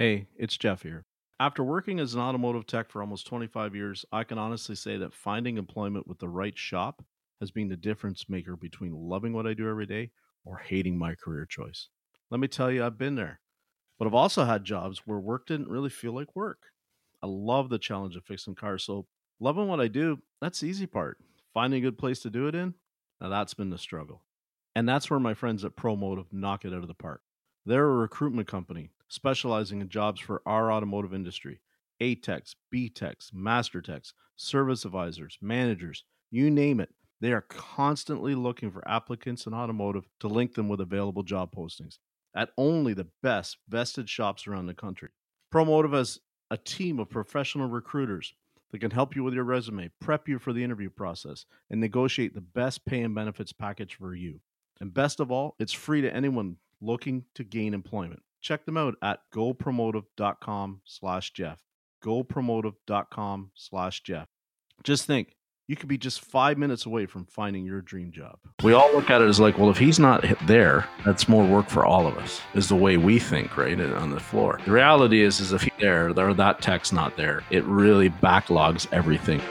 Hey, it's Jeff here. After working as an automotive tech for almost 25 years, I can honestly say that finding employment with the right shop has been the difference maker between loving what I do every day or hating my career choice. Let me tell you, I've been there, but I've also had jobs where work didn't really feel like work. I love the challenge of fixing cars, so loving what I do, that's the easy part. Finding a good place to do it in, now that's been the struggle. And that's where my friends at ProMotive knock it out of the park. They're a recruitment company specializing in jobs for our automotive industry. A-techs, B-techs, master techs, service advisors, managers, you name it. They are constantly looking for applicants in automotive to link them with available job postings at only the best vested shops around the country. ProMotive has a team of professional recruiters that can help you with your resume, prep you for the interview process, and negotiate the best pay and benefits package for you. And best of all, it's free to anyone looking to gain employment. Check them out at gopromotive.com/Jeff. gopromotive.com/Jeff. Just think, you could be just 5 minutes away from finding your dream job. We all look at it as like, well, if he's not there, that's more work for all of us, is the way we think, right, on the floor. The reality is if he's there or that tech's not there, it really backlogs everything.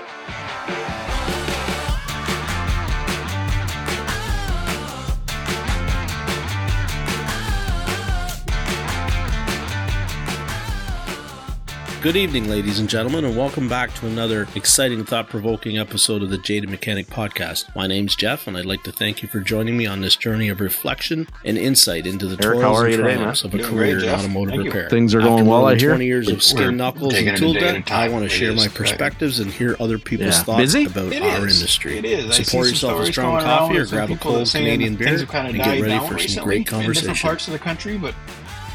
Good evening, ladies and gentlemen, and welcome back to another exciting, thought-provoking episode of the Jaded Mechanic Podcast. My name's Jeff, and I'd like to thank you for joining me on this journey of reflection and insight into the toils and triumphs of a career in automotive repair. Things are going well, I hear. After 20 years of skin, knuckles, and tool debt, I want to share my perspectives and hear other people's thoughts about our industry. Support yourself a strong coffee or grab a cold Canadian beer and get ready for some great conversation. In different parts of the country, but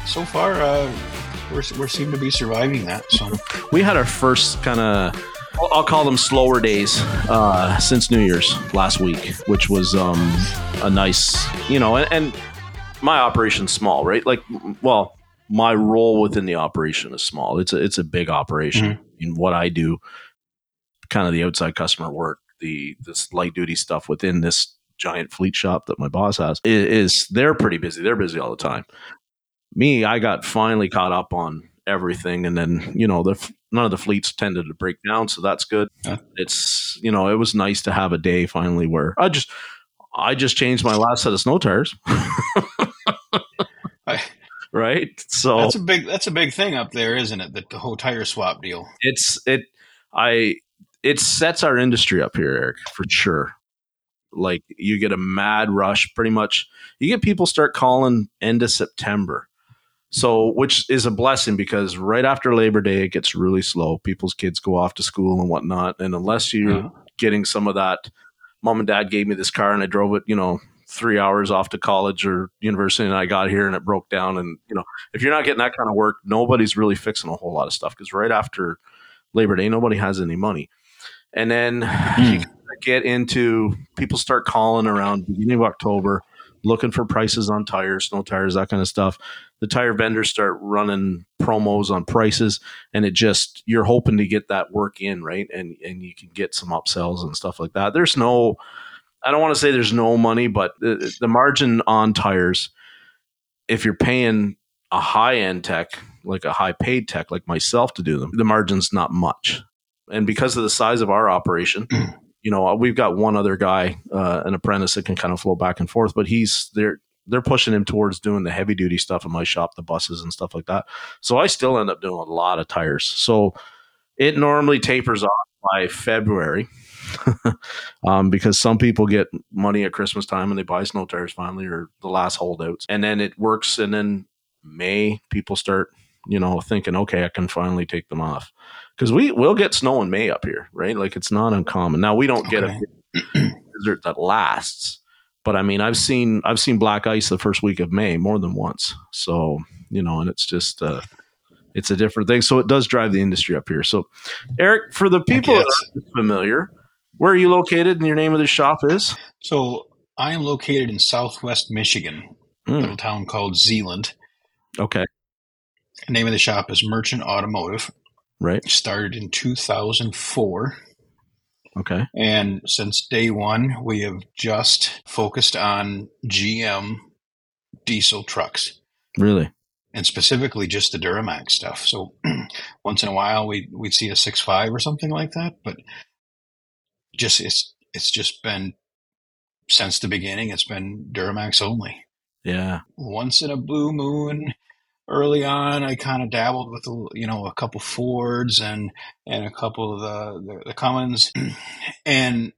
so far, we seem to be surviving that. So we had our first kind of, I'll call them slower days since New Year's last week, which was a nice, and my operation's small, right? Like, well, my role within the operation is small. It's a big operation. Mm-hmm. In what I do, kind of the outside customer work, this light duty stuff within this giant fleet shop that my boss has is they're pretty busy. They're busy all the time. Me, I got finally caught up on everything, and then none of the fleets tended to break down, so that's good. Yeah. It's it was nice to have a day finally where I just changed my last set of snow tires, right? So that's a big thing up there, isn't it? The whole tire swap deal. It sets our industry up here, Eric, for sure. Like you get a mad rush, pretty much. You get people start calling end of September. So, which is a blessing because right after Labor Day, it gets really slow. People's kids go off to school and whatnot. And unless you're getting some of that, mom and dad gave me this car and I drove it, 3 hours off to college or university and I got here and it broke down. And, if you're not getting that kind of work, nobody's really fixing a whole lot of stuff because right after Labor Day, nobody has any money. And then you get into people start calling around beginning of October, looking for prices on tires, snow tires, that kind of stuff. The tire vendors start running promos on prices, and you're hoping to get that work in, right? And you can get some upsells and stuff like that. I don't want to say there's no money, but the margin on tires, if you're paying a high-end tech, like a high-paid tech like myself to do them, the margin's not much. And because of the size of our operation, we've got one other guy, an apprentice that can kind of flow back and forth, but they're pushing him towards doing the heavy duty stuff in my shop, the buses and stuff like that. So I still end up doing a lot of tires. So it normally tapers off by February because some people get money at Christmas time and they buy snow tires finally, or the last holdouts. And then it works. And then May, people start, thinking, okay, I can finally take them off. Because we'll get snow in May up here, right? Like it's not uncommon. Now we don't get a desert that lasts, but I mean, I've seen black ice the first week of May more than once. So and it's just it's a different thing. So it does drive the industry up here. So, Eric, for the people that aren't familiar, where are you located, and your name of the shop is? So I am located in Southwest Michigan, a little town called Zealand. Okay. The name of the shop is Merchant Automotive. Right. Started in 2004. Okay. And since day one, we have just focused on GM diesel trucks. Really? and specifically just the Duramax stuff. So once in a while we'd see a 6.5 or something like that, but just it's just been since the beginning, it's been Duramax only. Yeah. Once in a blue moon, early on, I kind of dabbled with, you know, a couple Fords and a couple of the Cummins, and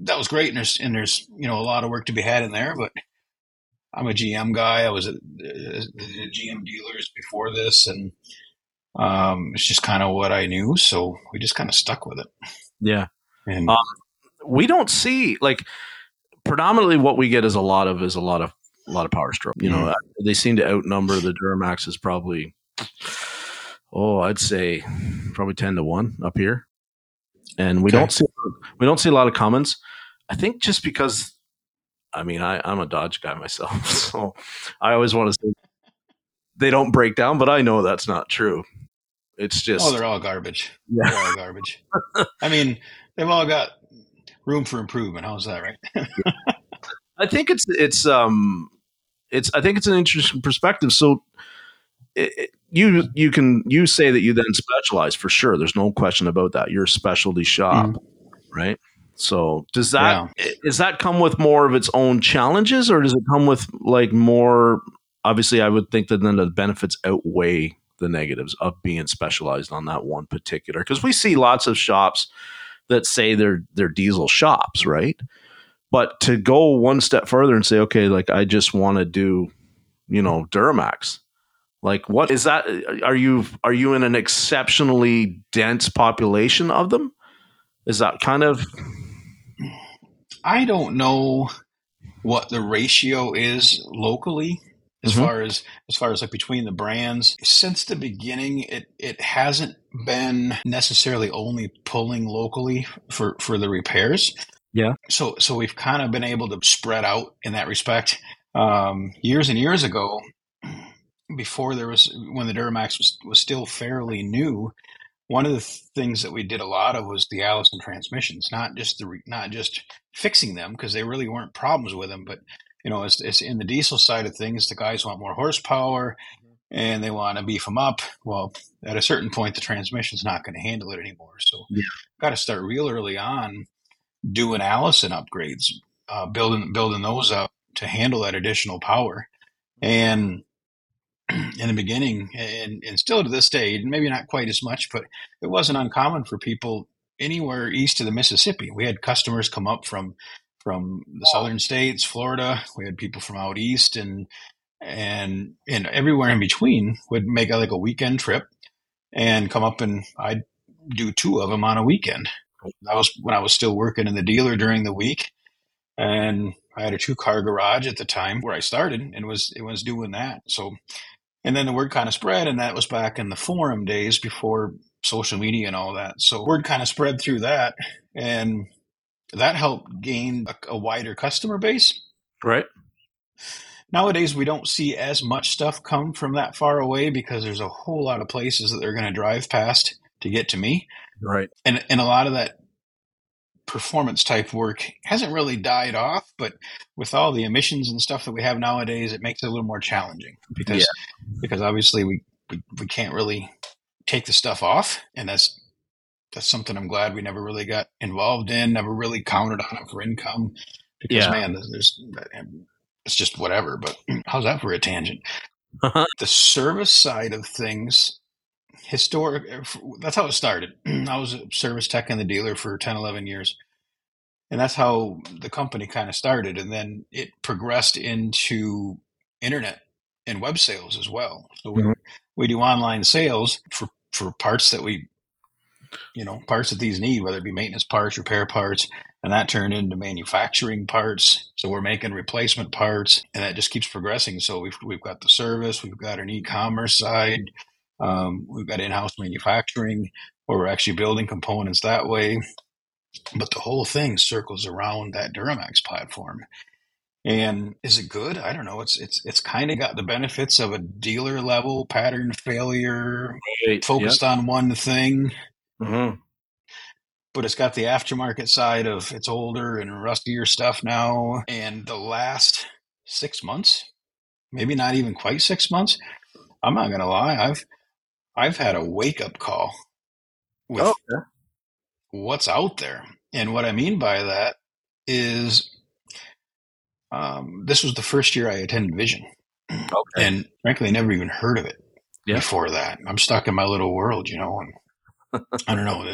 that was great. And there's, you know, a lot of work to be had in there, but I'm a GM guy. I was at the GM dealers before this, and it's just kind of what I knew. So we just kind of stuck with it. Yeah. And we don't see, like, predominantly what we get is a lot of power stroke. You know, they seem to outnumber the Duramax is probably, I'd say probably 10-1 up here. And we don't see a lot of Cummins. I think just because, I mean, I'm a Dodge guy myself, so I always want to say they don't break down, but I know that's not true. It's just, they're all garbage. Yeah. They're all garbage. I mean, they've all got room for improvement. How's that, right? I think it's an interesting perspective. So you say that you then specialize for sure. There's no question about that. You're a specialty shop, right? So does that, is that come with more of its own challenges, or does it come with like more, obviously I would think that then the benefits outweigh the negatives of being specialized on that one particular, because we see lots of shops that say they're diesel shops, right? But to go one step further and say, okay, like I just want to do, you know, Duramax. Like, what is that? Are you in an exceptionally dense population of them? Is that kind of? I don't know what the ratio is locally as far as like between the brands. Since the beginning, it hasn't been necessarily only pulling locally for the repairs. Yeah. So we've kind of been able to spread out in that respect. Years and years ago, before there was, when the Duramax was still fairly new, one of the things that we did a lot of was the Allison transmissions, not just fixing them, because they really weren't problems with them, but you know, it's in the diesel side of things, the guys want more horsepower and they want to beef them up. Well, at a certain point, the transmission's not going to handle it anymore. So got to start real early on doing Allison upgrades, building those up to handle that additional power. And in the beginning, and still to this day, maybe not quite as much, but it wasn't uncommon for people anywhere east of the Mississippi. We had customers come up from the southern states, Florida. We had people from out east and everywhere in between would make like a weekend trip and come up, and I'd do 2 of them on a weekend. That was when I was still working in the dealer during the week, and I had a 2-car garage at the time where I started, and it was doing that. So, and then the word kind of spread, and that was back in the forum days before social media and all that. So word kind of spread through that, and that helped gain a wider customer base. Right. Nowadays, we don't see as much stuff come from that far away, because there's a whole lot of places that they're going to drive past to get to me. Right. And a lot of that performance type work hasn't really died off, but with all the emissions and stuff that we have nowadays, it makes it a little more challenging, because obviously we can't really take the stuff off. And that's something I'm glad we never really got involved in, never really counted on it for income, because man, it's just whatever, but how's that for a tangent? The service side of things, that's how it started. I was a service tech in the dealer for 10, 11 years. And that's how the company kind of started. And then it progressed into internet and web sales as well. So we do online sales for parts that parts that these need, whether it be maintenance parts, repair parts, and that turned into manufacturing parts. So we're making replacement parts, and that just keeps progressing. So we've got the service, we've got an e-commerce side. We've got in-house manufacturing where we're actually building components that way. But the whole thing circles around that Duramax platform. And is it good? I don't know. It's kind of got the benefits of a dealer level pattern failure, focused on one thing. Mm-hmm. But it's got the aftermarket side of it's older and rustier stuff now. And the last 6 months, maybe not even quite 6 months, I'm not gonna lie, I've had a wake up call with what's out there. And what I mean by that is this was the first year I attended Vision. Okay. And frankly, I never even heard of it before that. I'm stuck in my little world, you know, and I don't know.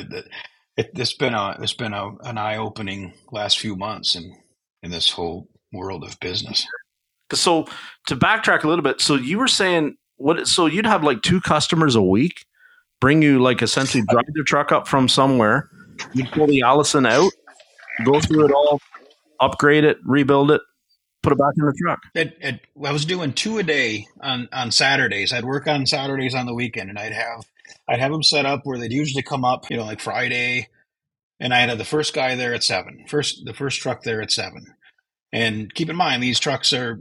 It's been an eye-opening last few months in this whole world of business. So to backtrack a little bit, so you were saying so you'd have like two customers a week bring you like essentially drive their truck up from somewhere. You'd pull the Allison out, go through it all, upgrade it, rebuild it, put it back in the truck. I was doing two a day on Saturdays. I'd work on Saturdays on the weekend, and I'd have them set up where they'd usually come up, you know, like Friday, and I'd have the first guy there at 7. The first truck there at 7. And keep in mind, these trucks are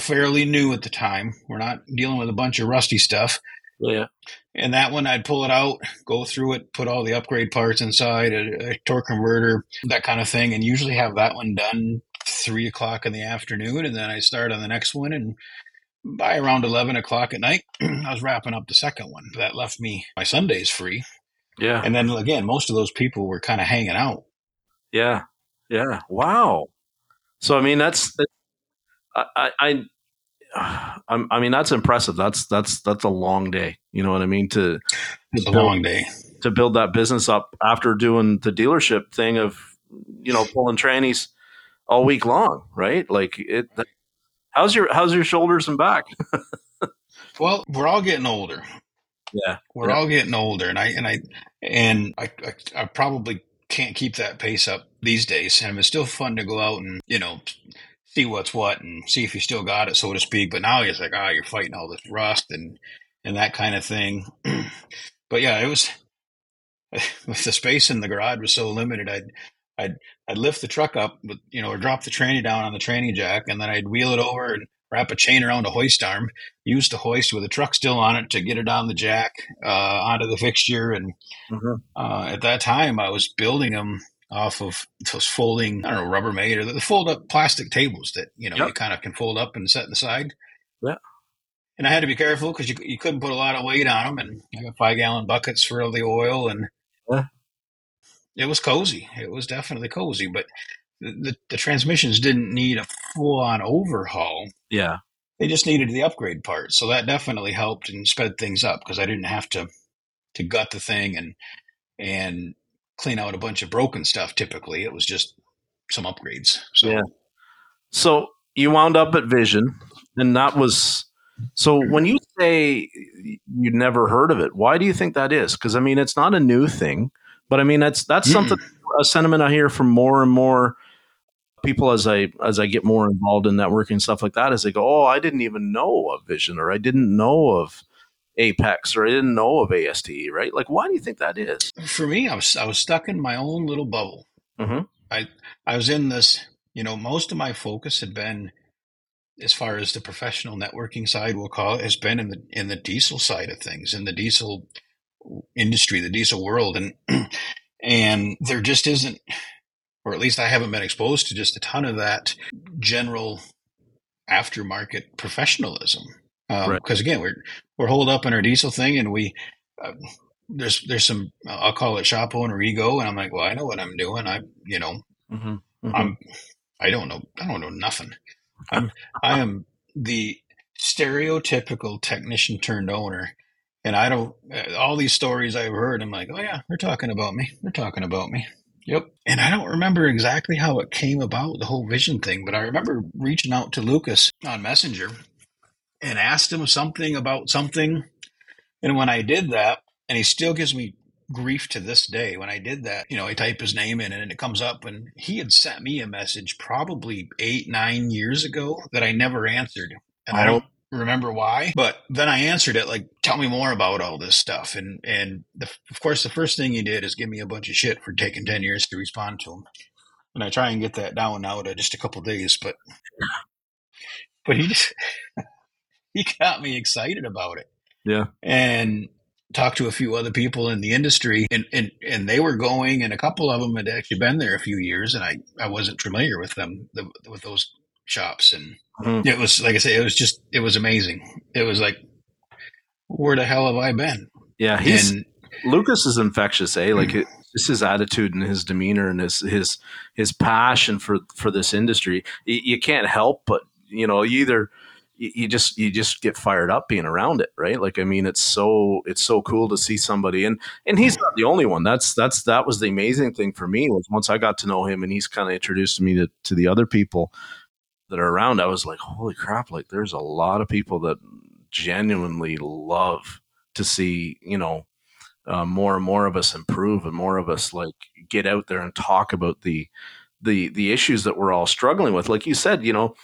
fairly new at the time. We're not dealing with a bunch of rusty stuff. Yeah. And that one, I'd pull it out, go through it, put all the upgrade parts inside, a torque converter, that kind of thing, and usually have that one done 3 o'clock in the afternoon. And then I start on the next one, and by around 11 o'clock at night, I was wrapping up the second one. That left me my Sundays free. Yeah. And then again, most of those people were kind of hanging out. Yeah. Yeah. Wow. So, I mean, that's impressive. That's a long day. You know what I mean? To build that business up after doing the dealership thing of, you know, pulling trannies all week long, right? Like it. How's your shoulders and back? Well, we're all getting older. Yeah, we're all getting older, and I probably can't keep that pace up these days. And it's still fun to go out and, you know, see what's what and see if you still got it, so to speak. But now it's like, you're fighting all this rust and that kind of thing. But yeah, it was with the space in the garage was so limited. I'd lift the truck up with, you know, or drop the tranny down on the tranny jack, and then I'd wheel it over and wrap a chain around a hoist arm, use the hoist with the truck still on it to get it on the jack onto the fixture. And at that time, I was building them off of those folding, I don't know, Rubbermaid or the fold up plastic tables that, you know, you kind of can fold up and set aside. Yeah. And I had to be careful because you couldn't put a lot of weight on them. And I got 5-gallon buckets for all the oil, and it was cozy. It was definitely cozy, but the transmissions didn't need a full on overhaul. Yeah. They just needed the upgrade part. So that definitely helped and sped things up because I didn't have to gut the thing and clean out a bunch of broken stuff. Typically it was just some upgrades. So, So you wound up at Vision, and that was, so when you say you'd never heard of it, why do you think that is? 'Cause I mean, it's not a new thing. But I mean, that's something, a sentiment I hear from more and more people as I get more involved in networking and stuff like that, as they go, I didn't even know of Vision, or I didn't know of Apex, or I didn't know of ASTE, right? Like, why do you think that is? For me, I was stuck in my own little bubble. Mm-hmm. I was in this, you know, most of my focus had been, as far as the professional networking side, we'll call it, has been in the diesel side of things, in the diesel industry, the diesel world, and there just isn't, or at least I haven't been exposed to just a ton of that general aftermarket professionalism. Because again, we're holed up in our diesel thing, and we there's some, I'll call it shop owner ego, and I'm like, well, I know what I'm doing. I don't know nothing. I am the stereotypical technician turned owner. And I don't, all these stories I've heard, I'm like, oh yeah, they're talking about me. Yep. And I don't remember exactly how it came about, the whole Vision thing, but I remember reaching out to Lucas on Messenger and asked him something about something. And when I did that, and he still gives me grief to this day, when I did that, you know, I type his name in and it comes up, and he had sent me a message probably 8-9 years ago that I never answered. And I don't remember why, but then I answered it like, tell me more about all this stuff, and of course the first thing he did is give me a bunch of shit for taking 10 years to respond to him, and I try and get that down now to just a couple of days, but he just he got me excited about it. Yeah. And talked to a few other people in the industry, and they were going, and a couple of them had actually been there a few years, and I wasn't familiar with them, with those shops, and it was, like I say, it was amazing. It was like where the hell have I been? Yeah, Lucas is infectious, eh? Like just his attitude and his demeanor and his passion for this industry. You can't help but, you know, you just get fired up being around it, right? Like, I mean, it's so cool to see somebody, and he's not the only one. That was the amazing thing for me, was once I got to know him and he's kind of introduced me to the other people that are around. I was like, holy crap! Like, there's a lot of people that genuinely love to see, you know, more and more of us improve and more of us like get out there and talk about the issues that we're all struggling with. Like you said, you know,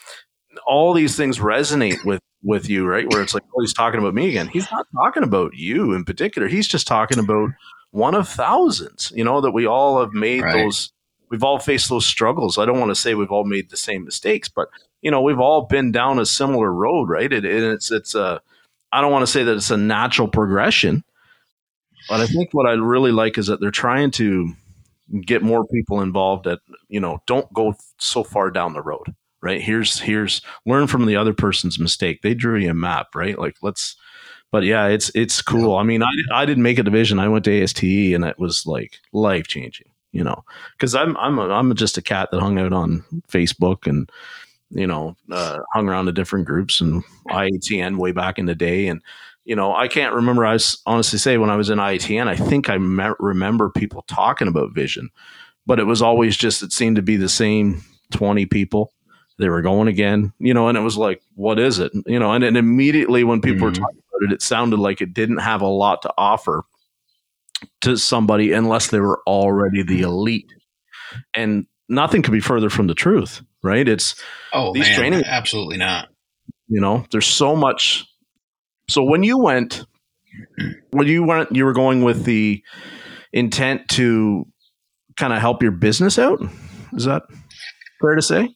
all these things resonate with you, right? Where it's like, oh, he's talking about me again. He's not talking about you in particular. He's just talking about one of thousands, you know, that we all have made we've all faced those struggles. I don't want to say we've all made the same mistakes, but, you know, we've all been down a similar road, right? I don't want to say that it's a natural progression, but I think what I really like is that they're trying to get more people involved that, you know, don't go so far down the road. Right. Here's learn from the other person's mistake. They drew you a map, right? Like but yeah, it's cool. I mean, I didn't make a division. I went to ASTE and it was like life changing, you know, cause I'm just a cat that hung out on Facebook and, you know, hung around to different groups and IATN way back in the day. And, you know, I can't remember. I was honestly say when I was in IATN, I think I remember people talking about Vision, but it was always just, it seemed to be the same 20 people. They were going again, you know, and it was like, what is it? You know, and immediately when people were talking about it, it sounded like it didn't have a lot to offer to somebody unless they were already the elite. And nothing could be further from the truth, right? It's training. Absolutely not. You know, there's so much. So when you went, you were going with the intent to kind of help your business out. Is that fair to say?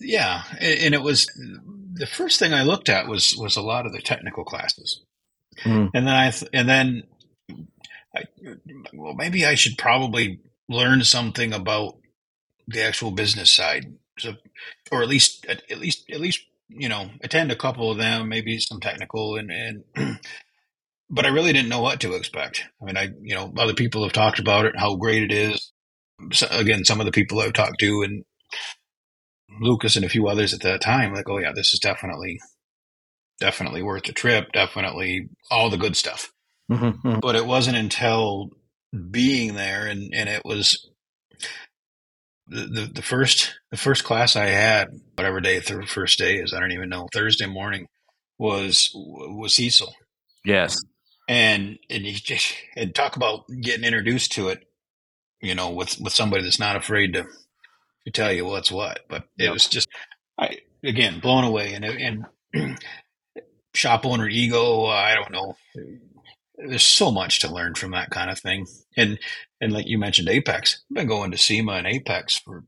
Yeah. And it was the first thing I looked at was a lot of the technical classes. And then maybe I should probably learn something about the actual business side. So, or at least, you know, attend a couple of them, maybe some technical and but I really didn't know what to expect. I mean, you know, other people have talked about it, how great it is. So, again, some of the people I've talked to and Lucas and a few others at that time, like, oh yeah, this is definitely worth the trip, definitely all the good stuff. Mm-hmm. But it wasn't until being there and it was the first class I had, whatever day the first day is, I don't even know, Thursday morning was Cecil. Yes. And he just, and talk about getting introduced to it, you know, with somebody that's not afraid to tell you what's what, but it was just, again, blown away and shop owner ego. I don't know. There's so much to learn from that kind of thing. And like you mentioned, Apex, I've been going to SEMA and Apex for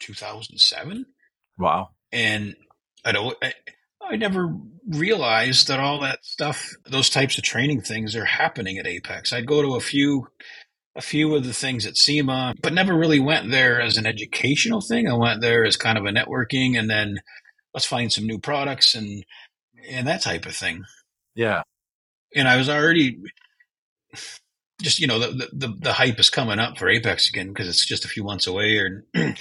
2007. Wow. And I never realized that all that stuff, those types of training things are happening at Apex. I'd go to a few of the things at SEMA, but never really went there as an educational thing. I went there as kind of a networking and then let's find some new products and that type of thing. Yeah. And I was already just, you know, the hype is coming up for Apex again because it's just a few months away. And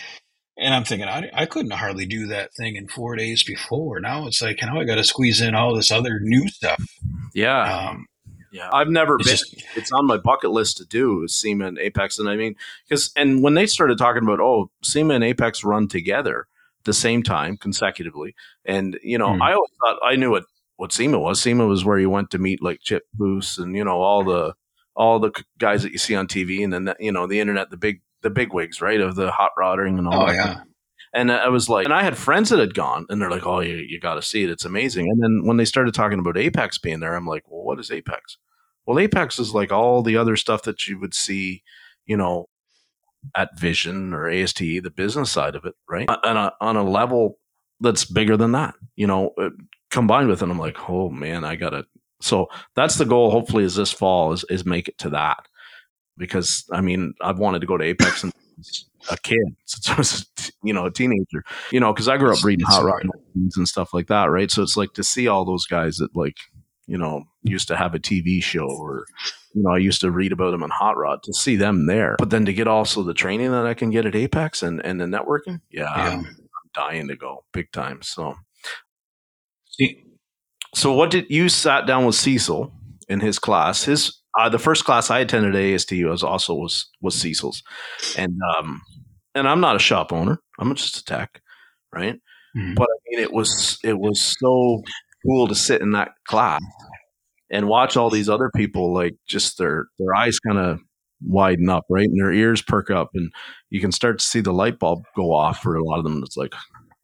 I'm thinking, I couldn't hardly do that thing in 4 days before. Now it's like, now I got to squeeze in all this other new stuff. Yeah. Yeah, I've never been. It's on my bucket list to do is SEMA and Apex, and I mean, because when they started talking about SEMA and Apex run together the same time consecutively, and you know, I always thought I knew what SEMA was. SEMA was where you went to meet like Chip Booth and you know all the guys that you see on TV, and then you know the internet, the big wigs, right, of the hot rodding and all that. Yeah. And I was like, and I had friends that had gone and they're like, oh, you got to see it. It's amazing. And then when they started talking about Apex being there, I'm like, well, what is Apex? Well, Apex is like all the other stuff that you would see, you know, at Vision or ASTE, the business side of it, right? On a level that's bigger than that, you know, combined with it. I'm like, oh man, I got to. So that's the goal. Hopefully is this fall is make it to that, because I mean, I've wanted to go to Apex and a kid, so it's, you know, a teenager, you know, because I grew up reading Hot Rod and stuff like that, right? So it's like to see all those guys that like, you know, used to have a TV show, or, you know, I used to read about them in Hot Rod, to see them there. But then to get also the training that I can get at Apex and the networking, I'm dying to go big time. So what did you sat down with Cecil in his class? The first class I attended at ASTE was also Cecil's, and I'm not a shop owner. I'm just a tech, right? Mm-hmm. But I mean, it was so cool to sit in that class and watch all these other people, like, just their eyes kind of widen up, right, and their ears perk up, and you can start to see the light bulb go off for a lot of them. It's like,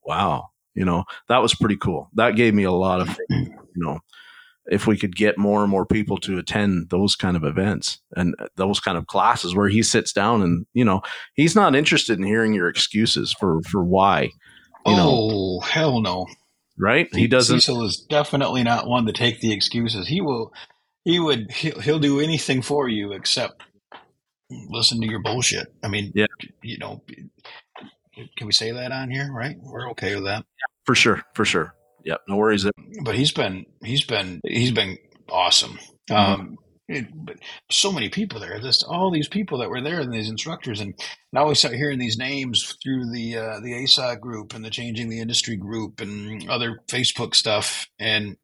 wow, you know, that was pretty cool. That gave me a lot of, you know, if we could get more and more people to attend those kind of events and those kind of classes where he sits down and, you know, he's not interested in hearing your excuses for why. You know. Hell no. Right? He doesn't. Cecil is definitely not one to take the excuses. He'll do anything for you except listen to your bullshit. I mean, you know, can we say that on here? Right? We're okay with that. For sure. Yep, no worries there. But he's been awesome. Mm-hmm. But so many people there. Just all these people that were there and these instructors, and I always start hearing these names through the ASA group and the Changing the Industry group and other Facebook stuff. And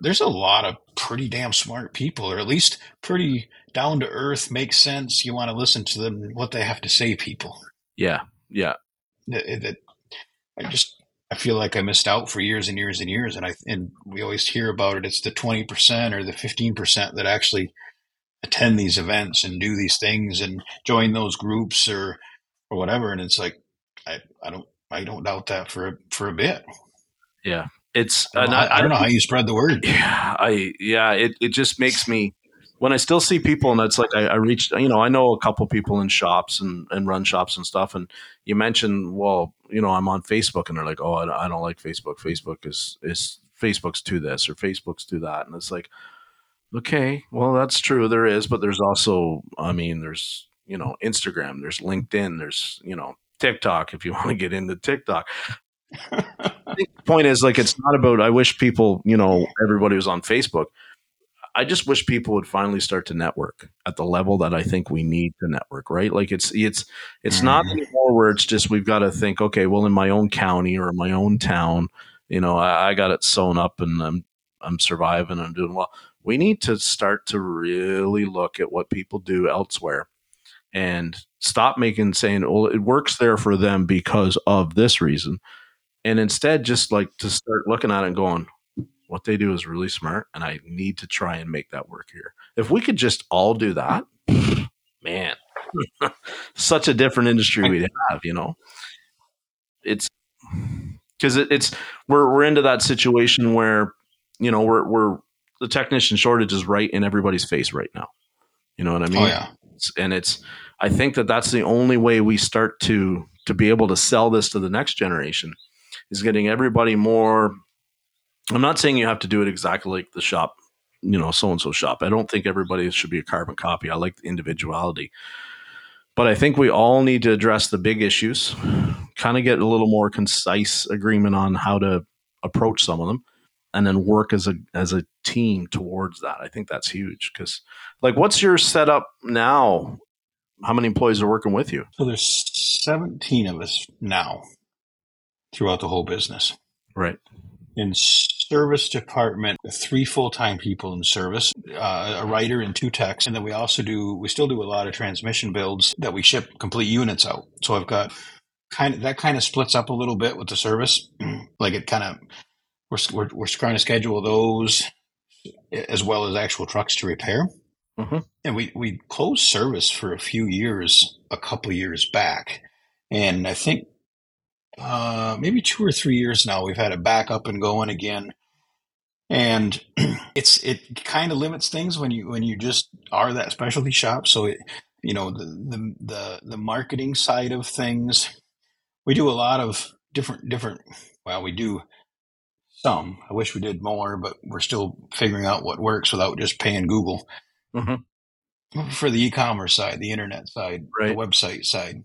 there's a lot of pretty damn smart people, or at least pretty down to earth, makes sense. You want to listen to them, what they have to say, people. Yeah. I feel like I missed out for years and years and years. And we always hear about it. It's the 20% or the 15% that actually attend these events and do these things and join those groups or whatever. And it's like, I don't doubt that for a bit. Yeah. It's, I don't know how you spread the word. Yeah. It just makes me, when I still see people, and it's like I reached, you know, I know a couple people in shops and run shops and stuff. And you mentioned, well, you know, I'm on Facebook, and they're like, oh, I don't like Facebook. Facebook's to this, or Facebook's to that. And it's like, okay, well, that's true. There is, but there's also, I mean, there's, you know, Instagram, there's LinkedIn, there's, you know, TikTok, if you want to get into TikTok. I think the point is, like, it's not about, I wish people, you know, everybody was on Facebook. I just wish people would finally start to network at the level that I think we need to network, right? Like it's not anymore where it's just, we've got to think, okay, well, in my own county or in my own town, you know, I got it sewn up and I'm surviving and I'm doing well. We need to start to really look at what people do elsewhere and stop saying, well, it works there for them because of this reason. And instead just like to start looking at it and going, what they do is really smart, and I need to try and make that work here. If we could just all do that, man, such a different industry we'd have, you know. It's because we're into that situation where, you know, we're the technician shortage is right in everybody's face right now. You know what I mean? Oh, yeah. I think that's the only way we start to be able to sell this to the next generation is getting everybody more. I'm not saying you have to do it exactly like the shop, you know, so-and-so shop. I don't think everybody should be a carbon copy. I like the individuality. But I think we all need to address the big issues, kind of get a little more concise agreement on how to approach some of them, and then work as a team towards that. I think that's huge because, like, what's your setup now? How many employees are working with you? So there's 17 of us now throughout the whole business. Right. In service department, 3 full-time people in service, a writer and 2 techs. And then we still do a lot of transmission builds that we ship complete units out. So I've got that splits up a little bit with the service. Like it kind of, we're trying to schedule those as well as actual trucks to repair. Mm-hmm. And we closed service for a couple years back. And I think, maybe 2 or 3 years now, we've had it back up and going again, and it kind of limits things when you just are that specialty shop. So it, you know, the marketing side of things, we do a lot of different. Well, we do some. I wish we did more, but we're still figuring out what works without just paying Google. Mm-hmm. For the e-commerce side, the internet side, right. The website side.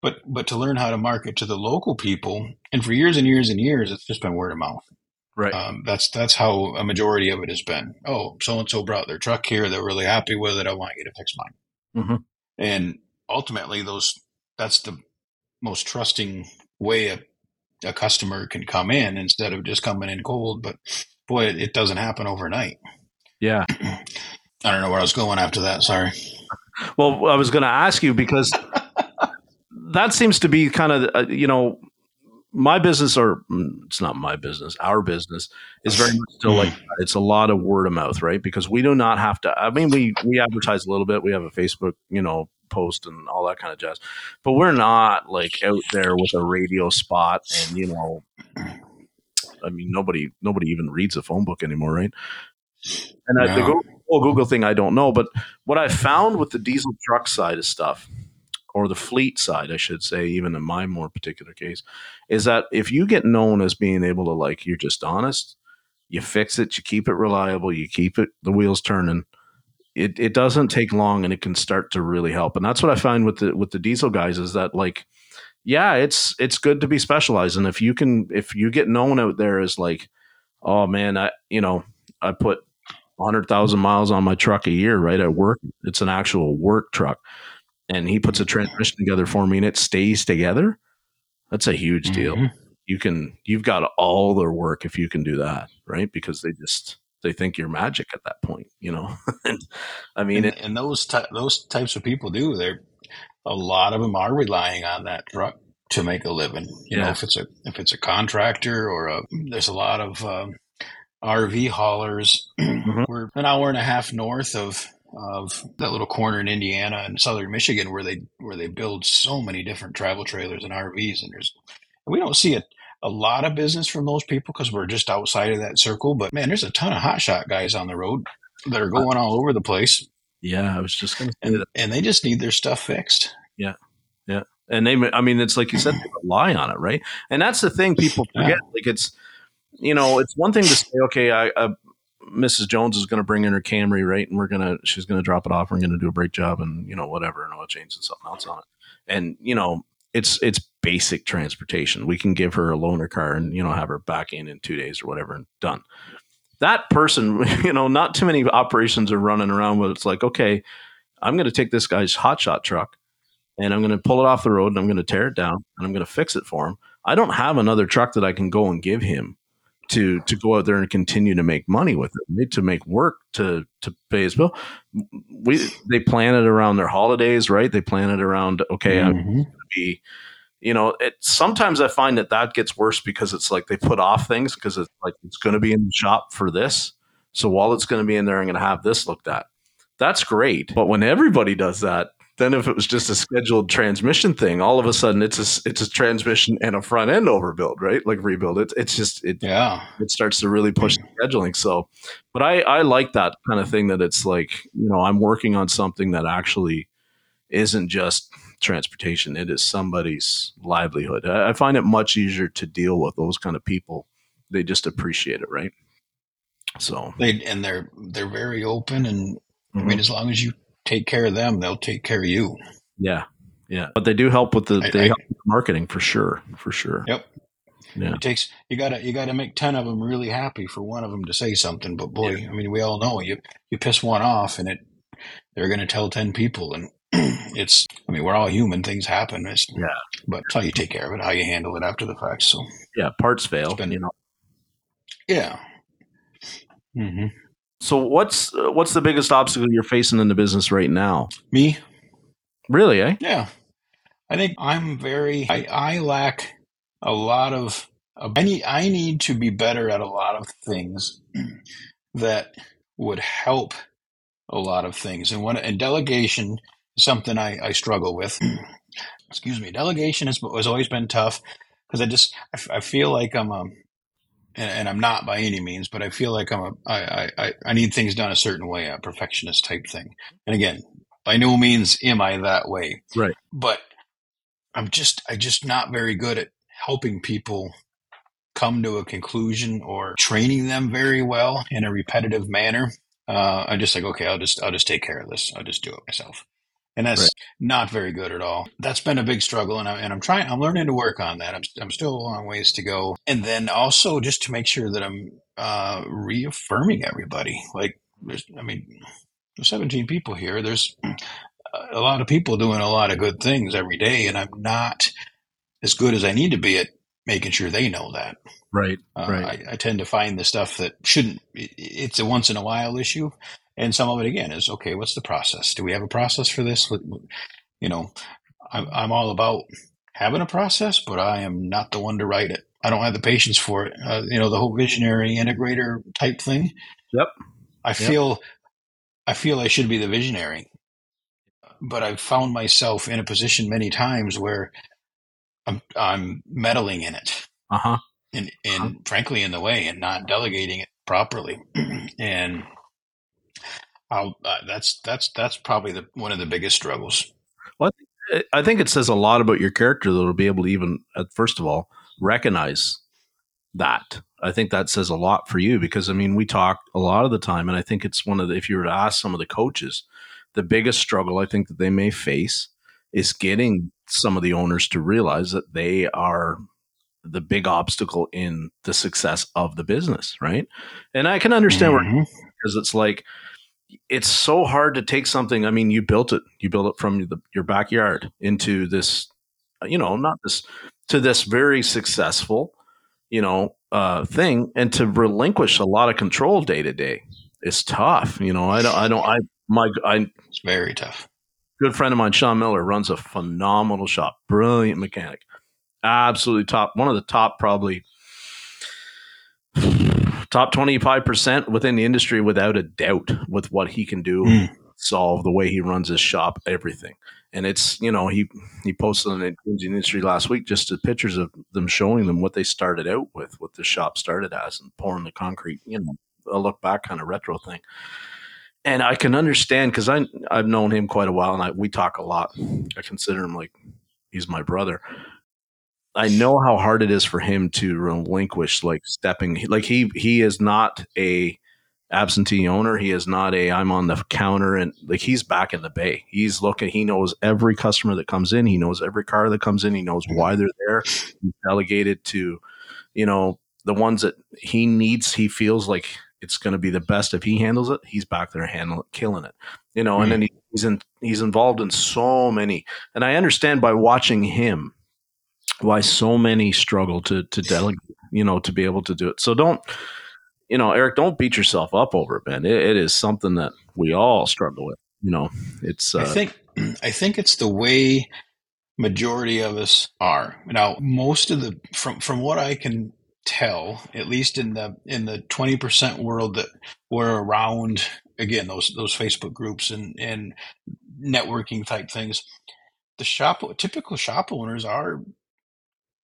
But to learn how to market to the local people, and for years and years and years, it's just been word of mouth. Right. That's how a majority of it has been. Oh, so-and-so brought their truck here. They're really happy with it. I want you to fix mine. Mm-hmm. And ultimately, that's the most trusting way a customer can come in, instead of just coming in cold. But boy, it doesn't happen overnight. Yeah. I don't know where I was going after that. Sorry. Well, I was going to ask you, because that seems to be kind of, my business, or it's not my business, our business is very much still like that. It's a lot of word of mouth, right? Because we do not have to, I mean, we advertise a little bit. We have a Facebook, post and all that kind of jazz, but we're not like out there with a radio spot and, nobody even reads a phone book anymore. Right. And no. The whole Google thing, I don't know. But what I found with the diesel truck side of stuff, or the fleet side, I should say, even in my more particular case, is that if you get known as being able to, like, you're just honest, you fix it, you keep it reliable, you keep it, the wheels turning, it doesn't take long, and it can start to really help. And that's what I find with the diesel guys, is that, like, yeah, it's good to be specialized. And if you get known out there as like, oh man, I put 100,000 miles on my truck a year, right? At work, it's an actual work truck, and he puts a transmission together for me and it stays together. That's a huge deal. You've got all their work if you can do that, right? Because they think you're magic at that point, and those types of people do. A lot of them are relying on that truck to make a living. You know, if it's a contractor or there's a lot of RV haulers. We're an hour and a half north of that little corner in Indiana and southern Michigan where they build so many different travel trailers and RVs, and we don't see a lot of business from those people because we're just outside of that circle. But man, there's a ton of hotshot guys on the road that are going all over the place. Yeah, I was just going to say that. And they just need their stuff fixed. Yeah, yeah. And it's like you said, they rely on it, right? And that's the thing people forget. Yeah. Like, it's, it's one thing to say, okay, Mrs. Jones is going to bring in her Camry, right? And she's going to drop it off. We're going to do a brake job and, whatever, and oil change and something else on it. And, it's basic transportation. We can give her a loaner car and, have her back in 2 days or whatever, and done. That person, not too many operations are running around where it's like, okay, I'm going to take this guy's hotshot truck and I'm going to pull it off the road and I'm going to tear it down and I'm going to fix it for him. I don't have another truck that I can go and give him to go out there and continue to make money with it, to make work, to pay his bill. They plan it around their holidays, right? They plan it around, okay, I'm going to be, sometimes I find that gets worse, because it's like they put off things because it's like, it's going to be in the shop for this. So while it's going to be in there, I'm going to have this looked at. That's great. But when everybody does that, then if it was just a scheduled transmission thing, all of a sudden it's a transmission and a front end overbuild, right? Like rebuild. It starts to really push the scheduling. So, but I like that kind of thing, that it's like, I'm working on something that actually isn't just transportation. It is somebody's livelihood. I find it much easier to deal with those kind of people. They just appreciate it. Right. So they're very open. And I mean, as long as you take care of them, they'll take care of you. Yeah. Yeah. But they do help with help with the marketing for sure. For sure. Yep. Yeah. You gotta make 10 of them really happy for one of them to say something. But boy, yeah. I mean, we all know you piss one off and they're going to tell 10 people, and we're all human. Things happen. But it's how you take care of it, how you handle it after the fact. So yeah, parts fail. Yeah. Mm-hmm. So what's the biggest obstacle you're facing in the business right now? Me? Really, eh? Yeah. I think I'm I lack a lot of – I need to be better at a lot of things that would help a lot of things. And delegation is something I struggle with. Excuse me. Delegation has always been tough, because I feel like I'm a – and I'm not by any means, but I feel like I need things done a certain way, a perfectionist type thing. And again, by no means am I that way. Right. But I'm just not very good at helping people come to a conclusion or training them very well in a repetitive manner. I'm just like, okay, I'll just take care of this. I'll just do it myself. And that's not very good at all. That's been a big struggle. And I'm learning to work on that. I'm still a long ways to go. And then also just to make sure that I'm reaffirming everybody. Like, there's 17 people here. There's a lot of people doing a lot of good things every day. And I'm not as good as I need to be at making sure they know that. Right. I tend to find the stuff that shouldn't, it's a once in a while issue. And some of it, again, is, okay, what's the process? Do we have a process for this? You know, I'm all about having a process, but I am not the one to write it. I don't have the patience for it. The whole visionary integrator type thing. Yep. I feel I should be the visionary, but I've found myself in a position many times where I'm meddling in it. Uh-huh. And frankly, in the way and not delegating it properly. And that's probably one of the biggest struggles. Well, I think it says a lot about your character that'll be able to even, first of all, recognize that. I think that says a lot for you because, we talk a lot of the time, and I think it's one of the, if you were to ask some of the coaches, the biggest struggle I think that they may face is getting some of the owners to realize that they are the big obstacle in the success of the business, right? And I can understand where, because it's like, it's so hard to take something. You built it from your backyard into this, to this very successful, thing, and to relinquish a lot of control day to day is tough. It's very tough. Good friend of mine, Sean Miller, runs a phenomenal shop, brilliant mechanic, absolutely top, one of the top, probably top 25% within the industry, without a doubt, with what he can do, solve, the way he runs his shop, everything. And it's, he posted on the industry last week, just the pictures of them showing them what they started out with, what the shop started as, and pouring the concrete, a look back kind of retro thing. And I can understand, because I've known him quite a while, and we talk a lot. I consider him like he's my brother. I know how hard it is for him to relinquish, like stepping, like he is not a absentee owner. He is not a, I'm on the counter, and like he's back in the bay. He's looking, he knows every customer that comes in. He knows every car that comes in. He knows why they're there. He's delegated to, the ones that he needs. He feels like it's going to be the best if he handles it. He's back there killing it, and then he's involved in so many, and I understand by watching him why so many struggle to delegate, to be able to do it. So don't, Eric, don't beat yourself up over it, man. It is something that we all struggle with. It's, I think it's the way majority of us are. Now, most of the, from what I can tell, at least in the 20% world that we're around, again, those Facebook groups and networking type things, typical shop owners are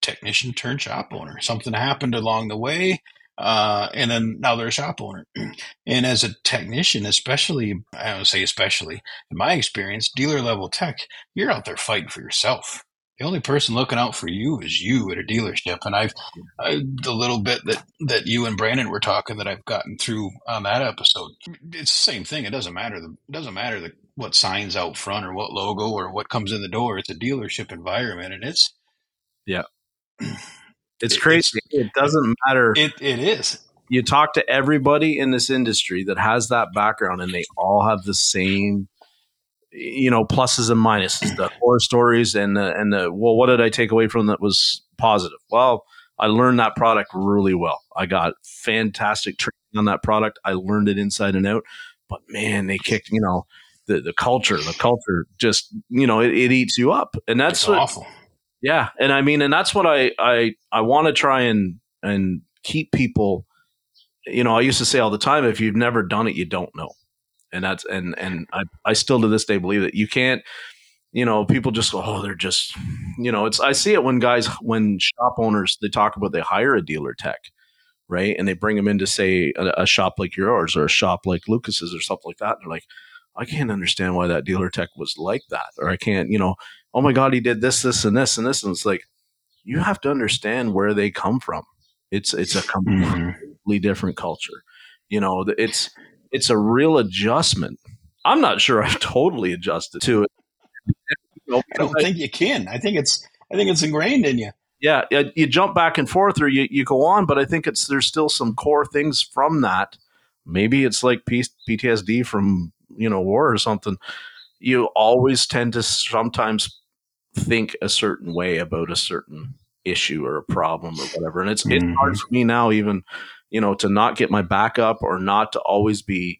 technician turned shop owner. Something happened along the way, and then now they're a shop owner. And as a technician, especially in my experience, dealer level tech, you're out there fighting for yourself. The only person looking out for you is you at a dealership. And the little bit that you and Brandon were talking that I've gotten through on that episode, it's the same thing. It doesn't matter. It doesn't matter what signs out front or what logo or what comes in the door. It's a dealership environment, and it's, yeah. It's crazy. It doesn't matter. It is. You talk to everybody in this industry that has that background, and they all have the same, pluses and minuses, the horror stories and the, well, what did I take away from that was positive? Well, I learned that product really well. I got fantastic training on that product. I learned it inside and out, but man, they kicked, the culture just, it eats you up, and that's awful. Yeah. And that's what I want to try and keep people, I used to say all the time, if you've never done it, you don't know. And that's, and I still to this day believe that you can't, people just go, oh, they're just, it's, I see it when shop owners, they talk about, they hire a dealer tech, right? And they bring them into, say, a shop like yours or a shop like Lucas's or something like that. And they're like, I can't understand why that dealer tech was like that. Or I can't, oh my God, he did this, this, and this, and this. And it's like, you have to understand where they come from. It's a completely different culture. It's a real adjustment. I'm not sure I've totally adjusted to it, Nope. I don't think you can. I think it's ingrained in you. Yeah, you jump back and forth, or you go on, but I think there's still some core things from that. Maybe it's like PTSD from war or something. You always tend to sometimes think a certain way about a certain issue or a problem or whatever, and it's hard for me now, even to not get my back up or not to always be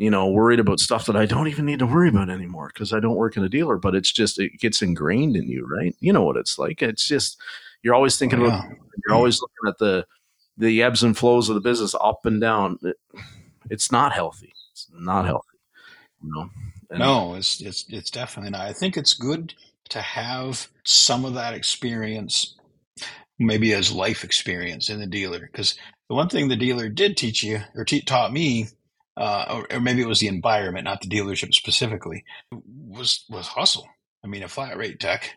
worried about stuff that I don't even need to worry about anymore because I don't work in a dealer, but it's just, it gets ingrained in you, right? You know what it's like. It's just, you're always thinking about, you're always looking at the ebbs and flows of the business up and down. It's not healthy. It's not healthy. No, it's definitely not. I think it's good to have some of that experience, maybe as life experience in the dealer. Because the one thing the dealer did teach you or taught me, or maybe it was the environment, not the dealership specifically, was hustle. I mean, a flat rate tech,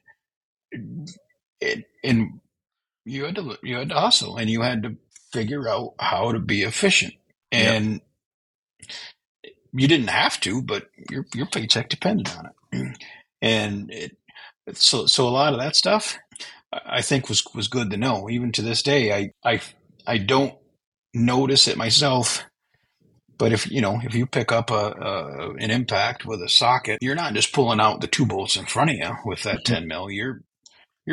and you had to hustle, and you had to figure out how to be efficient. And you didn't have to, but your paycheck depended on it. And so a lot of that stuff, I think was good to know. Even to this day, I don't notice it myself. But if you pick up an impact with a socket, you're not just pulling out the two bolts in front of you with that 10 mil. You're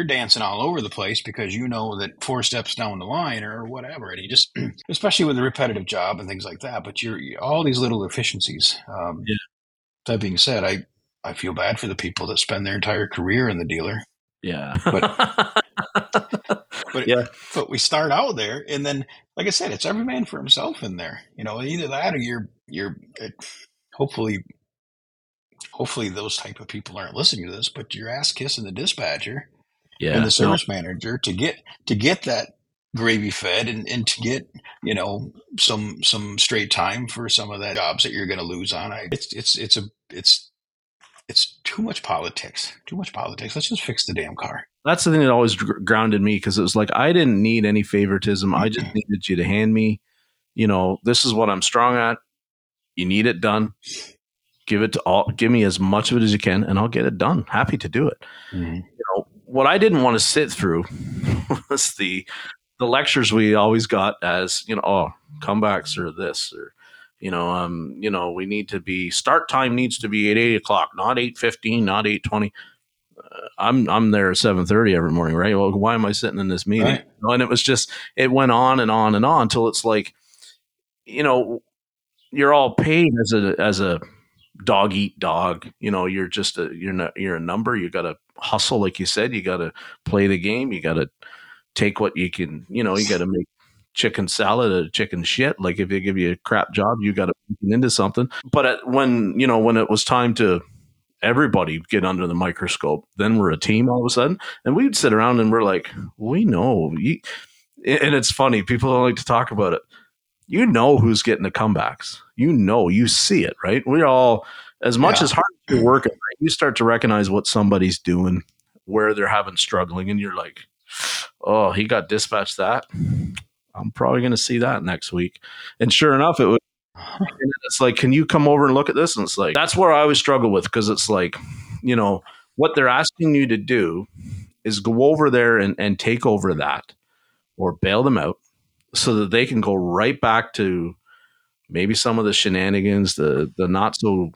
dancing all over the place because you know that 4 steps down the line or whatever. And you just, especially with a repetitive job and things like that. But all these little efficiencies. That being said, I feel bad for the people that spend their entire career in the dealer. Yeah. But we start out there, and then, like I said, it's every man for himself in there. Either that or hopefully those type of people aren't listening to this, but you're ass kissing the dispatcher and the service manager to get that gravy fed and to get, some straight time for some of that jobs that you're going to lose on. It's too much politics. Too much politics. Let's just fix the damn car. That's the thing that always grounded me, because it was like, I didn't need any favoritism. I just needed you to hand me, this is what I'm strong at. You need it done. Give me as much of it as you can, and I'll get it done. Happy to do it. Mm-hmm. What I didn't want to sit through was the lectures we always got as, comebacks or this or, we need to be, start time needs to be at 8:00, not 8:15, not 8:20. I'm there at 7:30 every morning, right? Well, why am I sitting in this meeting? Right. And it was just, it went on and on and on until it's like, you're all paid as a dog eat dog. You're just you're a number. You got to hustle. Like you said, you got to play the game. You got to take what you can, you got to make chicken salad or chicken shit. Like if they give you a crap job, you got to get into something. But when it was time to everybody get under the microscope, then we're a team all of a sudden, and we'd sit around and we're like, we know you, and it's funny, people don't like to talk about it. Who's getting the comebacks, you see it, right? We're all, as much as hard as you're working, right? You start to recognize what somebody's doing, where they're having struggling, and you're like, oh, he got dispatched that, I'm probably going to see that next week. And sure enough, it was. And it's like, can you come over and look at this? And it's like, that's where I always struggle with, because it's like, what they're asking you to do is go over there and take over that or bail them out so that they can go right back to maybe some of the shenanigans, the not so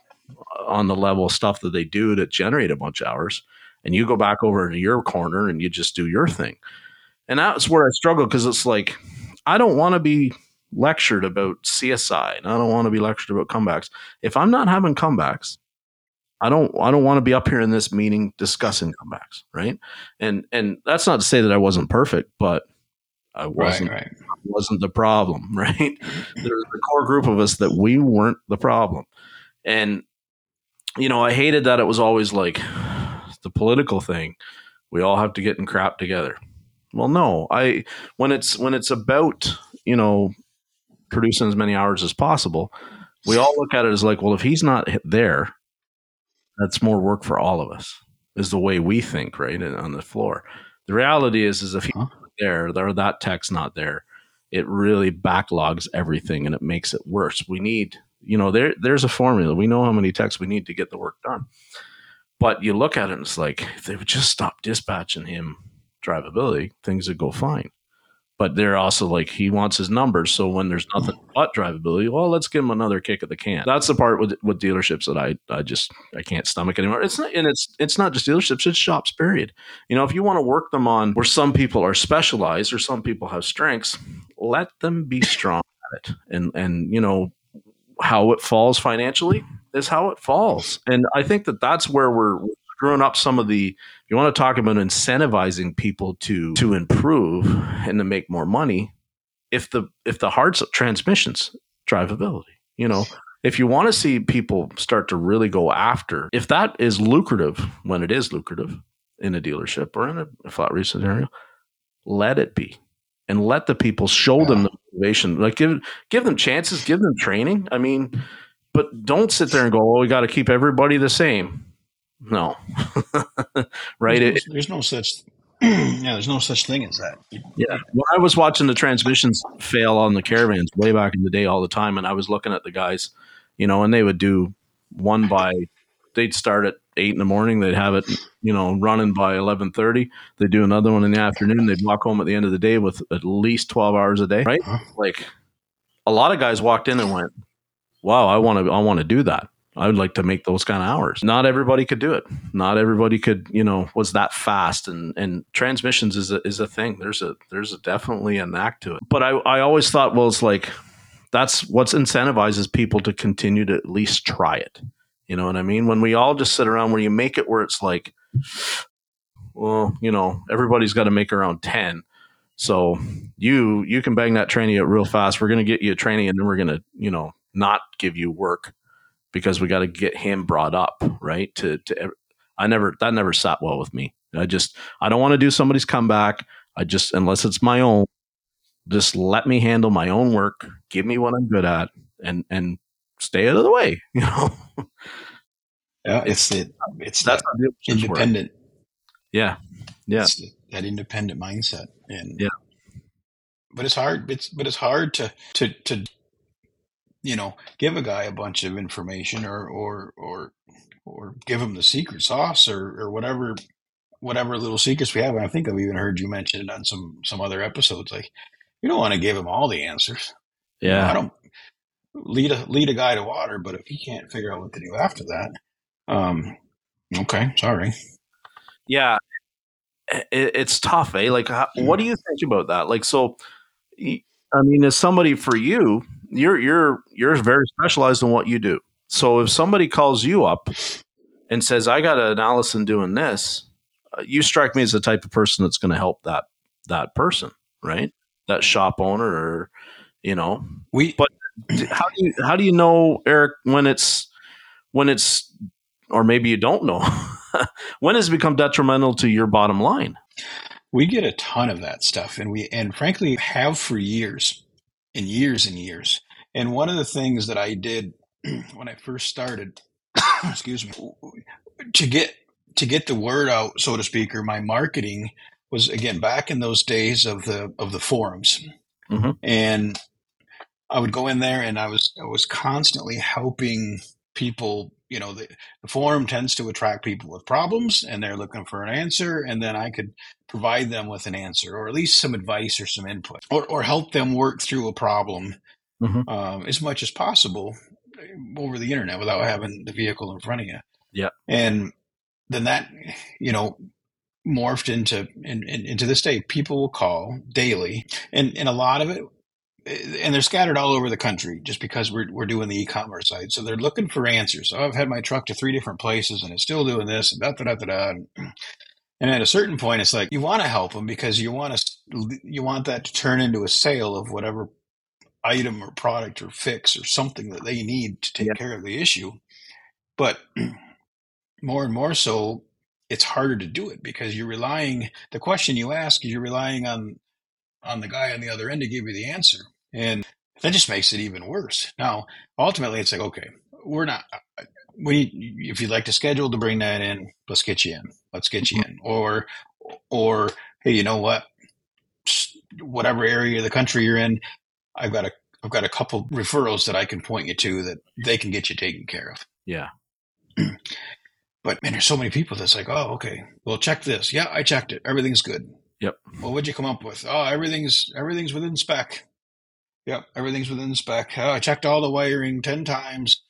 on the level stuff that they do to generate a bunch of hours. And you go back over into your corner and you just do your thing. And that's where I struggle, because it's like, I don't want to be lectured about CSI, and I don't want to be lectured about comebacks. If I'm not having comebacks, I don't want to be up here in this meeting discussing comebacks, right? And that's not to say that I wasn't perfect, but I wasn't. Right. I wasn't the problem, right? There's a core group of us that we weren't the problem, and I hated that it was always like the political thing. We all have to get in crap together. Well, no, when it's about producing as many hours as possible, we all look at it as like, well, if he's not there, that's more work for all of us, is the way we think, right? On the floor. The reality is if he's not there, that tech's not there, it really backlogs everything and it makes it worse. We need, there's a formula. We know how many techs we need to get the work done. But you look at it and it's like, if they would just stop dispatching him drivability, things would go fine. But they're also like, he wants his numbers. So when there's nothing but drivability, well, let's give him another kick at the can. That's the part with dealerships that I can't stomach anymore. It's not, and it's not just dealerships, it's shops, period. You know, if you want to work them on where some people are specialized or some people have strengths, let them be strong at it. And you know, how it falls financially is how it falls. And I think that that's where we're screwing up some of the, you want to talk about incentivizing people to improve and to make more money. If the hard's transmissions, drivability, you know, if you want to see people start to really go after, if that is lucrative, when it is lucrative in a dealership or in a flat rate scenario, let it be. And let the people show them the motivation. Like give them chances, give them training. I mean, but don't sit there and go, "Well, we got to keep everybody the same." No, right? There's no such thing as that. Yeah, well, I was watching the transmissions fail on the Caravans way back in the day all the time, and I was looking at the guys, you know, and they would do one by. They'd start at 8 a.m. They'd have it, you know, running by 11:30. They do another one in the afternoon. They'd walk home at the end of the day with at least 12 hours a day, right? Huh? Like a lot of guys walked in and went, "Wow, I want to do that. I would like to make those kind of hours." Not everybody could do it. Not everybody could, you know, was that fast. And transmissions is a thing. There's definitely a knack to it. But I always thought, well, it's like that's what's incentivizes people to continue to at least try it. You know what I mean? When we all just sit around where you make it where it's like, well, you know, everybody's got to make around 10. So you can bang that tranny out real fast. We're going to get you a tranny and then we're going to, you know, not give you work because we got to get him brought up, right? That never sat well with me. I don't want to do somebody's comeback. Unless it's my own, just let me handle my own work. Give me what I'm good at and stay out of the way, you know? Yeah, it's that independent. Yeah. It's that independent mindset, and yeah, but it's hard. It's hard to you know, give a guy a bunch of information or give him the secret sauce or whatever little secrets we have. And I think I've even heard you mention it on some other episodes. Like, you don't want to give him all the answers. Yeah, I don't. Lead a guy to water, but if he can't figure out what to do after that, okay, sorry. Yeah, it's tough, eh? Like, what do you think about that? Like, so, I mean, as somebody for you, you're very specialized in what you do. So, if somebody calls you up and says, "I got an Allison doing this," you strike me as the type of person that's going to help that person, right? That shop owner, or you know, but. How do you know, Eric, when it's or maybe you don't know when it's become detrimental to your bottom line? We get a ton of that stuff, and frankly have for years and years and years. And one of the things that I did when I first started, excuse me, to get the word out, so to speak, or my marketing was, again, back in those days of the forums, mm-hmm. and I would go in there and I was constantly helping people. You know, the forum tends to attract people with problems and they're looking for an answer. And then I could provide them with an answer, or at least some advice or some input, or help them work through a problem mm-hmm. As much as possible over the internet without having the vehicle in front of you. Yeah. And then that, you know, morphed into this day. People will call daily and a lot of it. And they're scattered all over the country just because we're doing the e-commerce side. So they're looking for answers. So I've had my truck to 3 different places and it's still doing this and And at a certain point, it's like, you want to help them because you want that to turn into a sale of whatever item or product or fix or something that they need to take care of the issue. But more and more so, it's harder to do it because the question you ask, you're relying on the guy on the other end to give you the answer. And that just makes it even worse. Now, ultimately it's like, okay, if you'd like to schedule to bring that in, let's get you in. Or, hey, you know what, whatever area of the country you're in, I've got a couple referrals that I can point you to that they can get you taken care of. Yeah. But man, there's so many people that's like, oh, okay, well, check this. Yeah, I checked it. Everything's good. Yep. Well, what'd you come up with? Oh, everything's within spec. Yep, everything's within spec. Oh, I checked all the wiring 10 times.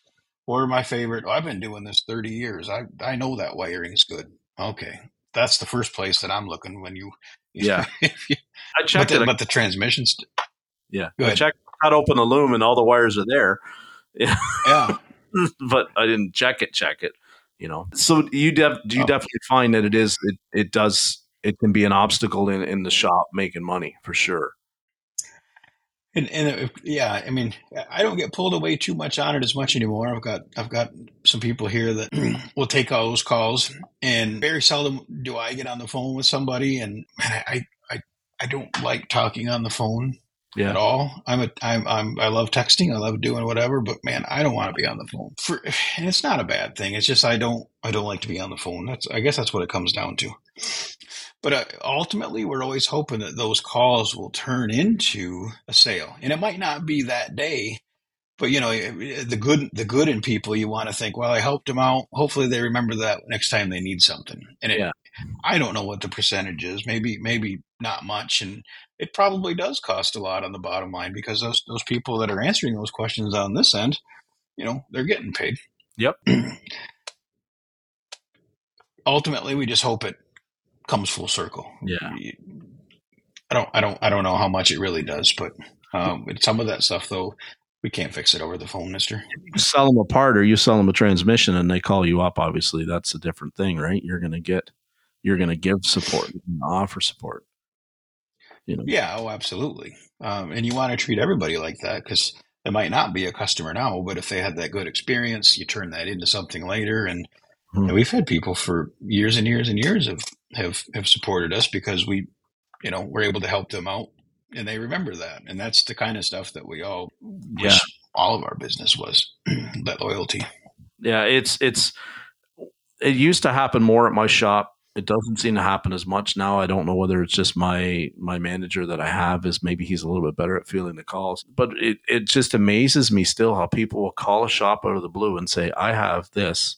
Or my favorite, oh, I've been doing this 30 years. I know that wiring's good. Okay. That's the first place that I'm looking when you yeah. You, I checked it. But the transmissions. Yeah. I checked how to open the loom and all the wires are there. Yeah. Yeah. But I didn't check it. You know, so you definitely find that it can be an obstacle in the shop making money for sure. And yeah, I mean, I don't get pulled away too much on it as much anymore. I've got some people here that will take all those calls, and very seldom do I get on the phone with somebody. And man, I don't like talking on the phone at all. I love texting. I love doing whatever, but man, I don't want to be on the phone. And it's not a bad thing. It's just I don't like to be on the phone. I guess that's what it comes down to. But ultimately, we're always hoping that those calls will turn into a sale, and it might not be that day. But you know, the good in people, you want to think, well, I helped them out. Hopefully, they remember that next time they need something. And I don't know what the percentage is. Maybe not much, and it probably does cost a lot on the bottom line because those people that are answering those questions on this end, you know, they're getting paid. Yep. Ultimately, we just hope it comes full circle. Yeah. I don't know how much it really does, but some of that stuff though, we can't fix it over the phone, mister. You sell them a part or you sell them a transmission and they call you up, obviously. That's a different thing, right? You're gonna give support, offer support. You know? Yeah, oh absolutely. And you want to treat everybody like that because they might not be a customer now, but if they had that good experience, you turn that into something later. And And we've had people for years and years and years have supported us because we, you know, we're able to help them out and they remember that. And that's the kind of stuff that we all wish all of our business was, that loyalty. Yeah. It used to happen more at my shop. It doesn't seem to happen as much now. I don't know whether it's just my manager that I have is maybe he's a little bit better at fielding the calls, but it just amazes me still how people will call a shop out of the blue and say, I have this.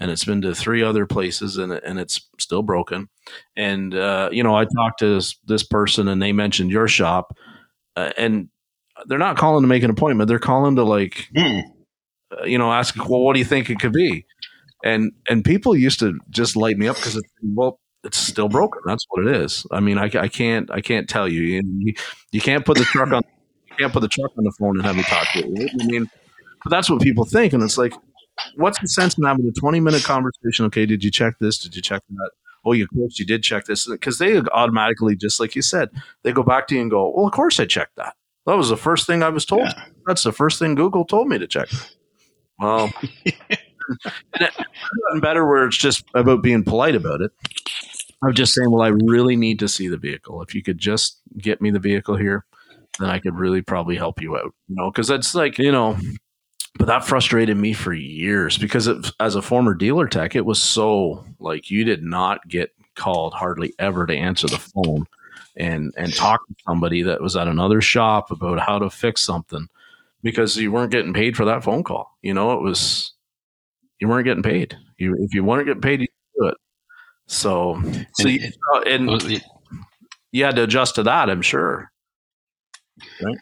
And it's been to 3 other places, and it's still broken. And, you know, I talked to this person, and they mentioned your shop. And they're not calling to make an appointment. They're calling to, like, you know, ask, well, what do you think it could be? And people used to just light me up because, it's still broken. That's what it is. I mean, I can't tell you. You can't put the truck on. You can't put the truck on the phone and have me talk to you. I mean, but that's what people think, and it's like, what's the sense in having a 20-minute conversation? Okay, did you check this? Did you check that? Oh, of course you did check this. Because they automatically, just like you said, they go back to you and go, well, of course I checked that. That was the first thing I was told. Yeah. That's the first thing Google told me to check. Well, it's gotten better where it's just about being polite about it. I'm just saying, well, I really need to see the vehicle. If you could just get me the vehicle here, then I could really probably help you out. You know, because that's like, you know, but that frustrated me for years because as a former dealer tech, it was so like you did not get called hardly ever to answer the phone and talk to somebody that was at another shop about how to fix something because you weren't getting paid for that phone call. You know, you weren't getting paid. If you weren't getting paid, you didn't do it. So you had to adjust to that, I'm sure. Right?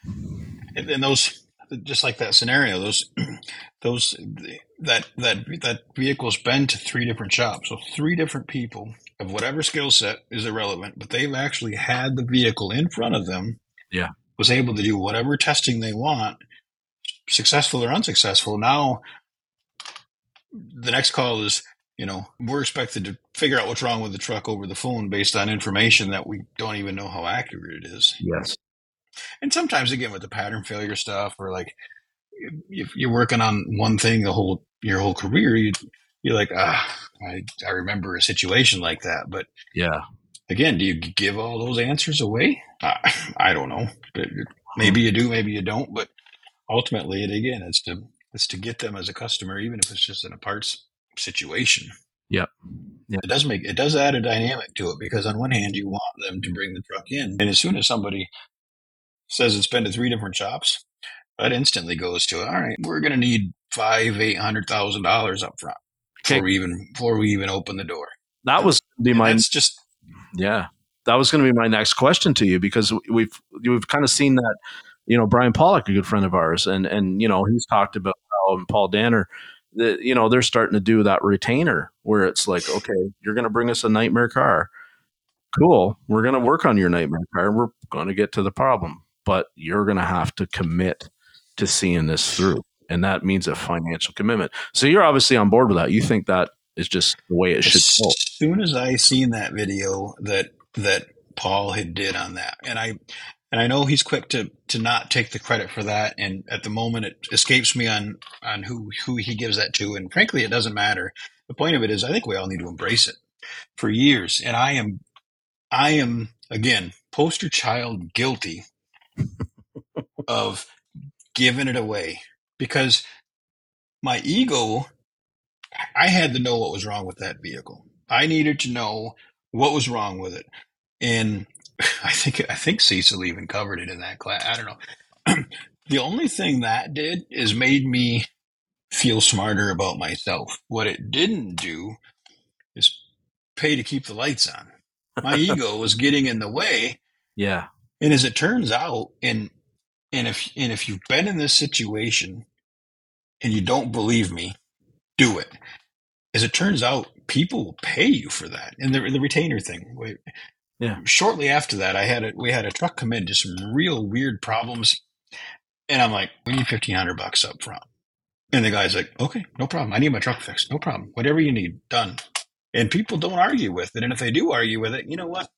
And those... Just like that scenario, that vehicle's been to 3 different shops. So 3 different people of whatever skill set is irrelevant, but they've actually had the vehicle in front of them. Yeah. Was able to do whatever testing they want, successful or unsuccessful. Now the next call is, you know, we're expected to figure out what's wrong with the truck over the phone based on information that we don't even know how accurate it is. Yes. And sometimes, again, with the pattern failure stuff, or like if you're working on one thing your whole career, you're like, I remember a situation like that. But yeah, again, do you give all those answers away? I don't know. Maybe you do, maybe you don't. But ultimately, it's to get them as a customer, even if it's just in a parts situation. Yeah. Yeah, it does add a dynamic to it because on one hand, you want them to bring the truck in, and as soon as somebody says it's been to 3 different shops, that instantly goes to, all right, we're going to need $500,000 up front. before we even open the door. That was be my just yeah. That was going to be my next question to you, because we've kind of seen that, you know, Brian Pollock, a good friend of ours, and you know, he's talked about how, and Paul Danner, that, you know, they're starting to do that retainer where it's like, okay, you're going to bring us a nightmare car. Cool. We're going to work on your nightmare car. We're going to get to the problem, but you're going to have to commit to seeing this through. And that means a financial commitment. So you're obviously on board with that. You think that is just the way it should go. As soon as I seen that video that Paul had did on that, and I know he's quick to not take the credit for that, and at the moment it escapes me on who he gives that to, and frankly it doesn't matter. The point of it is I think we all need to embrace it for years, and I am again poster child guilty of giving it away, because my ego, I had to know what was wrong with that vehicle. I needed to know what was wrong with it. And I think Cecil even covered it in that class. I don't know. The only thing that did is made me feel smarter about myself. What it didn't do is pay to keep the lights on. My ego was getting in the way. Yeah. And as it turns out, and if you've been in this situation and you don't believe me, do it. As it turns out, people will pay you for that. And the retainer thing. Yeah. Shortly after that, we had a truck come into some real weird problems, and I'm like, we need $1,500 up front. And the guy's like, okay, no problem. I need my truck fixed. No problem. Whatever you need, done. And people don't argue with it. And if they do argue with it, you know what?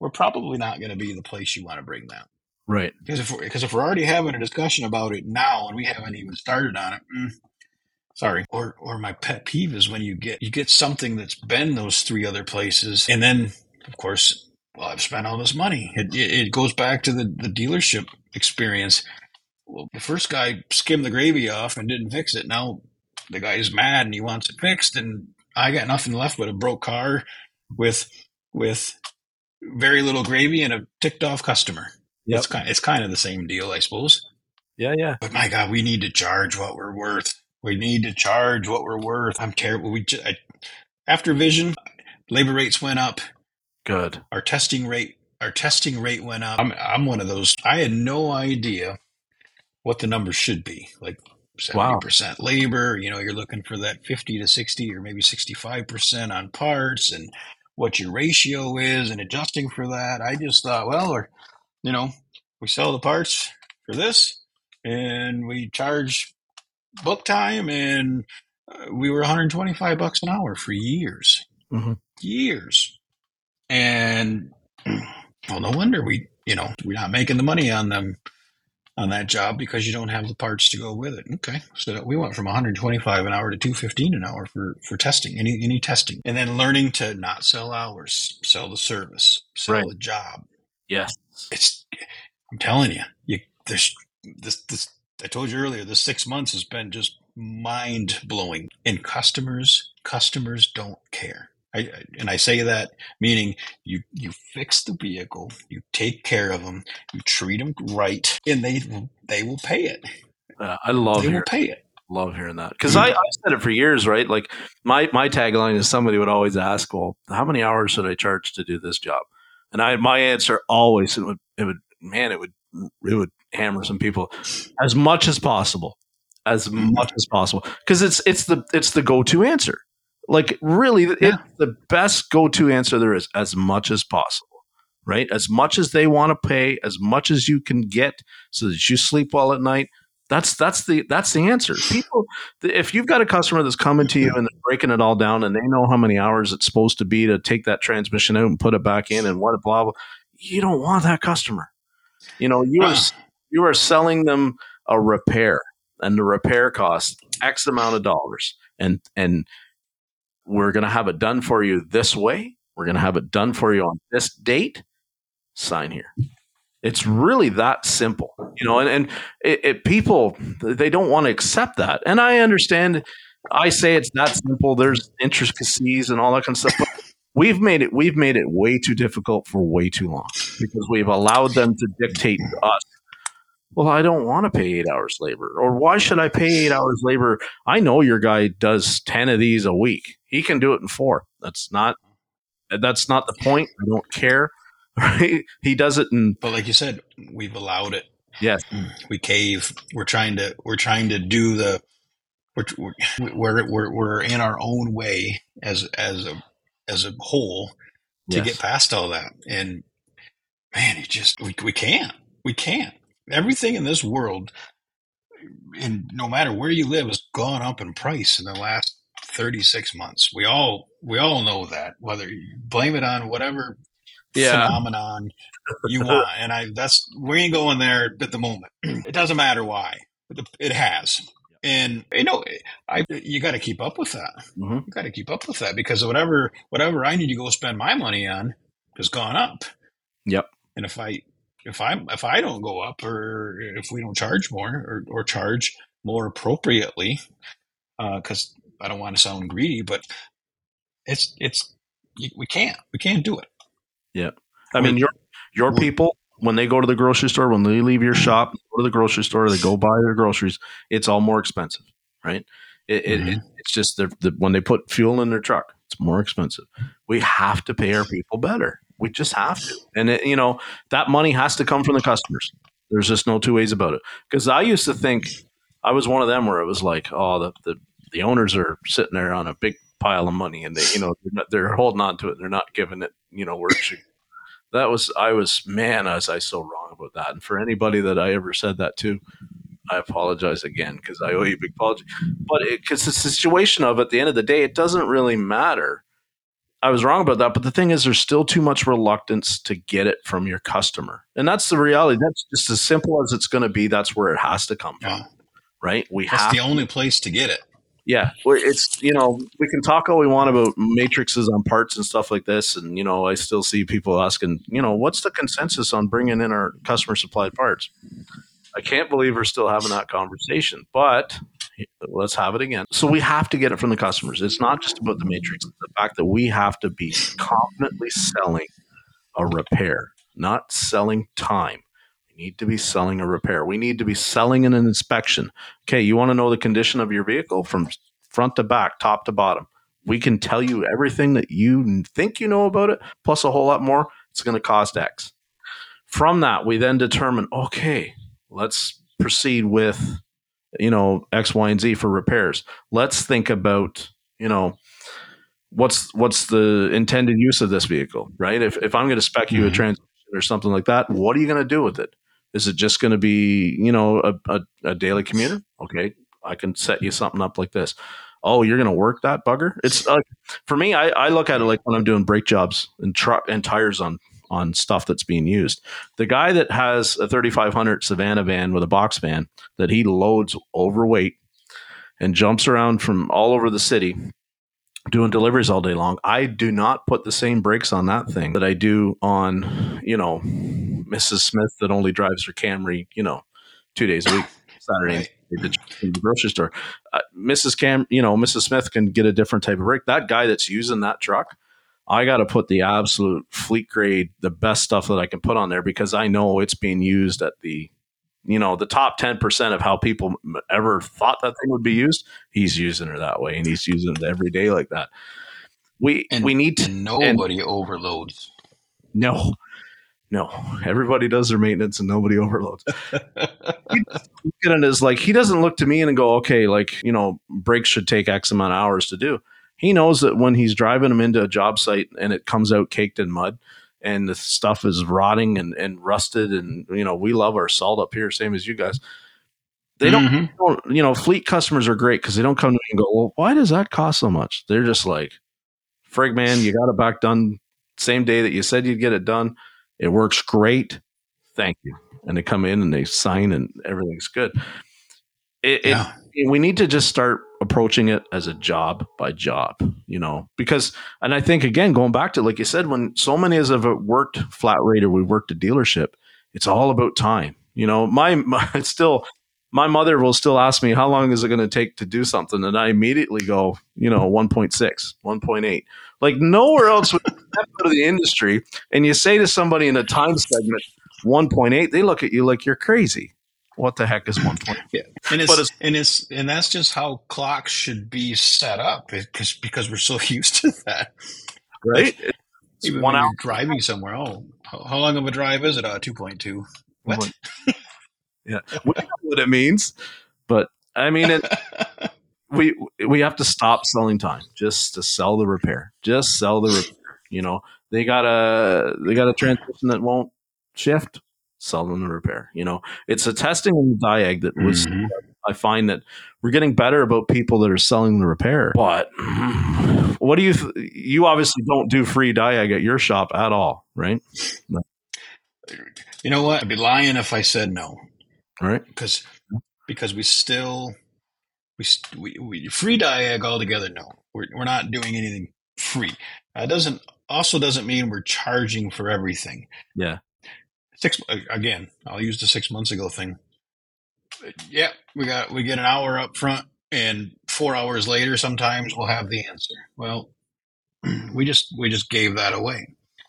We're probably not going to be the place you want to bring that. Right. Because if we're already having a discussion about it now and we haven't even started on it, sorry. Or my pet peeve is when you get something that's been those three other places, and then, of course, well, I've spent all this money. It goes back to the dealership experience. Well, the first guy skimmed the gravy off and didn't fix it. Now the guy is mad and he wants it fixed, and I got nothing left but a broke car with very little gravy and a ticked off customer. Yep. It's kind of the same deal, I suppose. Yeah, yeah. But my God, we need to charge what we're worth. We need to charge what we're worth. I'm terrible. After Vision, labor rates went up. Good. Our testing rate went up. I'm one of those. I had no idea what the numbers should be. Like 70% labor. You know, you're looking for that 50 to 60 or maybe 65% on parts, and what your ratio is, and adjusting for that. I just thought, well, you know, we sell the parts for this, and we charge book time, and we were $125 an hour for years. Mm-hmm. Years. And well, no wonder we're not making the money on that job, because you don't have the parts to go with it. Okay. So we went from $125 an hour to $215 an hour for testing, any testing. And then learning to not sell hours, sell the service, sell the job. Yes. I'm telling you this I told you earlier, the 6 months has been just mind-blowing. And customers don't care. I say that meaning you fix the vehicle, you take care of them, you treat them right, and they will pay it. Love hearing that. Because I said it for years, right? Like my tagline is, somebody would always ask, well, how many hours should I charge to do this job? And my answer always, it would hammer some people, as much as possible, because it's the go-to answer. Like, really, it's the best go-to answer there is, as much as possible, right? As much as they want to pay, as much as you can get, so that you sleep well at night. That's the answer. People, if you've got a customer that's coming to you and they're breaking it all down, and they know how many hours it's supposed to be to take that transmission out and put it back in, and what blah blah, you don't want that customer. You know, you are selling them a repair, and the repair costs X amount of dollars, and we're going to have it done for you this way. We're going to have it done for you on this date. Sign here. It's really that simple, you know, and people, they don't want to accept that. And I understand, I say it's that simple. There's intricacies and all that kind of stuff. But We've made it way too difficult for way too long, because we've allowed them to dictate to us well, I don't want to pay 8 hours labor, or why should I pay 8 hours labor? I know your guy does 10 of these a week. He can do it in 4. That's not the point. I don't care. Right? He does it in. But like you said, we've allowed it. Yes. We cave. We're trying to do the. We're in our own way as a whole to get past all that. And man, it just we can't. Everything in this world, and no matter where you live, has gone up in price in the last 36 months. We all know that, whether you blame it on whatever phenomenon you want. And we ain't going there at the moment. It doesn't matter why, but it has. And you got to keep up with that. Mm-hmm. You got to keep up with that, because whatever I need to go spend my money on has gone up. Yep. And if I don't go up, or if we don't charge more or charge more appropriately, because I don't want to sound greedy, but it's we can't do it. Yeah, I mean your people, when they go to the grocery store, when they leave your shop, go to the grocery store, they go buy their groceries. It's all more expensive, right? It's just when they put fuel in their truck, it's more expensive. We have to pay our people better. We just have to, and that money has to come from the customers. There's just no two ways about it. Because I used to think I was one of them where it was like, oh, the owners are sitting there on a big pile of money, and they're holding on to it, and they're not giving it where it should. I was so wrong about that. And for anybody that I ever said that to, I apologize again, because I owe you a big apology. But because the situation of, at the end of the day, it doesn't really matter. I was wrong about that. But the thing is, there's still too much reluctance to get it from your customer. And that's the reality. That's just as simple as it's going to be. That's where it has to come from, right? That's the only place to get it. Yeah, it's we can talk all we want about matrices on parts and stuff like this, and I still see people asking, what's the consensus on bringing in our customer supplied parts? I can't believe we're still having that conversation, but let's have it again. So we have to get it from the customers. It's not just about the matrix. It's the fact that we have to be confidently selling a repair, not selling time. Need to be selling a repair. We need to be selling an inspection. Okay, you want to know the condition of your vehicle from front to back, top to bottom. We can tell you everything that you think you know about it, plus a whole lot more. It's going to cost X. From that, we then determine, okay, let's proceed with, X, Y, and Z for repairs. Let's think about, what's the intended use of this vehicle, right? If I'm going to spec you a transmission or something like that, what are you going to do with it? Is it just going to be, a daily commuter? Okay, I can set you something up like this. Oh, you're going to work that bugger? It's for me, I look at it like when I'm doing brake jobs and truck and tires on stuff that's being used. The guy that has a 3,500 Savannah van with a box van that he loads overweight and jumps around from all over the city doing deliveries all day long, I do not put the same brakes on that thing that I do on, Mrs. Smith that only drives her Camry, 2 days a week, Saturday at the grocery store. Mrs. Smith can get a different type of brake. That guy that's using that truck, I got to put the absolute fleet grade, the best stuff that I can put on there, because I know it's being used at the, the top 10% of how people ever thought that thing would be used. He's using it that way, and he's using it every day like that. We need to. Nobody overloads. No. Everybody does their maintenance, and nobody overloads. He doesn't look to me and go, okay, brakes should take X amount of hours to do. He knows that when he's driving them into a job site and it comes out caked in mud, and the stuff is rotting and rusted, and we love our salt up here, same as you guys. They don't fleet customers are great, because they don't come to me and go, well, why does that cost so much? They're just like, frig man, you got it back done same day that you said you'd get it done. It works great, thank you. And they come in and they sign, and everything's good. We need to just start approaching it as a job by job, because, and I think, again, going back to, like you said, when so many of us have worked flat rate or we worked a dealership, it's all about time. My mother will still ask me, how long is it going to take to do something? And I immediately go, 1.6, 1.8, like nowhere else would you step out of the industry. And you say to somebody in a time segment, 1.8, they look at you like you're crazy. What the heck is 120? Yeah. And that's just how clocks should be set up because we're so used to that. Right? It's even 1 hour driving somewhere. Oh, how long of a drive is it? 2.2. What? Yeah. We know what it means, but I mean it. We have to stop selling time just to sell the repair. Just sell the repair. You know, they got a transmission that won't shift. Sell them the repair. You know, it's a testing and diag that was. Mm-hmm. I find that we're getting better about people that are selling the repair. But what do you obviously don't do free diag at your shop at all, right? No. You know what? I'd be lying if I said no. All right, because we still. We free diag altogether. No, we're not doing anything free. That doesn't mean we're charging for everything. Yeah. I'll use the 6 months ago thing. Yeah, we get an hour up front, and 4 hours later, sometimes we'll have the answer. Well, we just gave that away.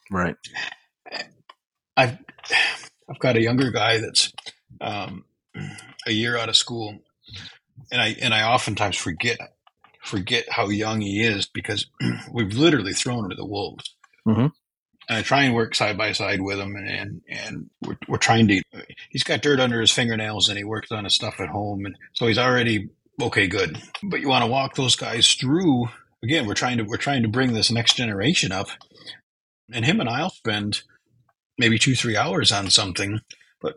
Right. I've got a younger guy that's a year out of school. And I oftentimes forget how young he is because we've literally thrown him to the wolves. Mm-hmm. And I try and work side by side with him, and we're trying to. He's got dirt under his fingernails, and he works on his stuff at home, and so he's already okay, good. But you want to walk those guys through again. We're trying to bring this next generation up, and him and I'll spend maybe 2-3 hours on something, but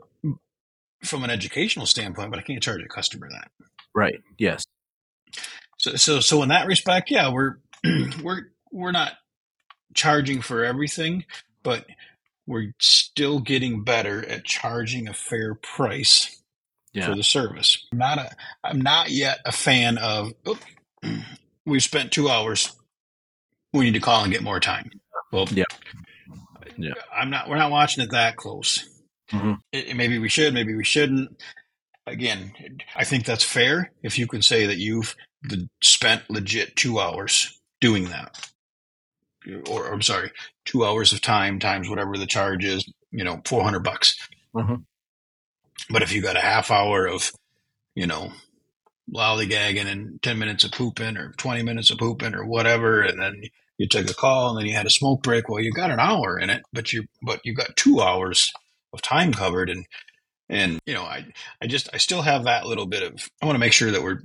from an educational standpoint. But I can't charge a customer that. Right. Yes. So in that respect, yeah, we're not charging for everything, but we're still getting better at charging a fair price for the service. I'm not yet a fan of. Oh, we spent 2 hours. We need to call and get more time. Well, yeah. I'm not. We're not watching it that close. Mm-hmm. Maybe we should. Maybe we shouldn't. Again, I think that's fair if you can say that you've spent legit 2 hours doing that. Or, I'm sorry, 2 hours of time times whatever the charge is, you know, $400. Mm-hmm. But if you got a half hour of, you know, lollygagging and 10 minutes of pooping or 20 minutes of pooping or whatever, and then you took a call and then you had a smoke break, well, you got an hour in it, but you got 2 hours of time covered. And you know, I still have that little bit of, I want to make sure that we're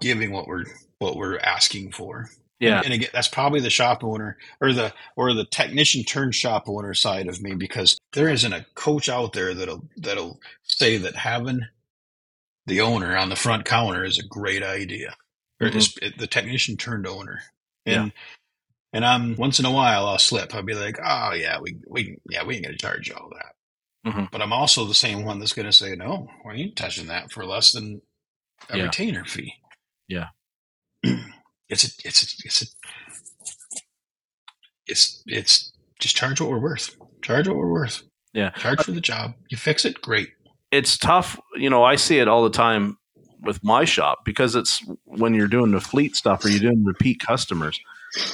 giving what we're asking for. Yeah. And again, that's probably the shop owner or the technician turned shop owner side of me, because there isn't a coach out there that'll say that having the owner on the front counter is a great idea. Mm-hmm. The technician turned owner. And I'm once in a while I'll slip. I'll be like, oh yeah, we ain't gonna charge you all that. Mm-hmm. But I'm also the same one that's going to say, no, we ain't touching that for less than a retainer fee. Yeah. It's just charge what we're worth. Charge what we're worth. Yeah. Charge for the job. You fix it. Great. It's tough. You know, I see it all the time with my shop because it's when you're doing the fleet stuff or you're doing repeat customers.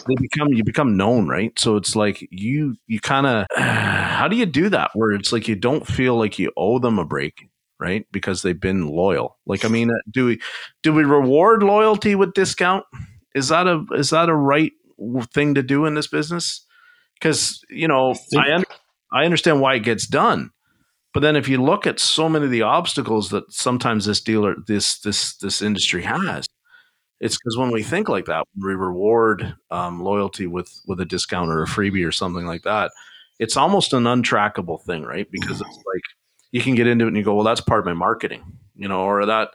You become known, right? So it's like you kind of, how do you do that? Where it's like you don't feel like you owe them a break, right? Because they've been loyal. Like, I mean, do we reward loyalty with discount? Is that a right thing to do in this business? Because you know, I understand why it gets done, but then if you look at so many of the obstacles that sometimes this industry has. It's because when we think like that, we reward loyalty with a discount or a freebie or something like that. It's almost an untrackable thing, right? Because it's like you can get into it and you go, well, that's part of my marketing, you know, or that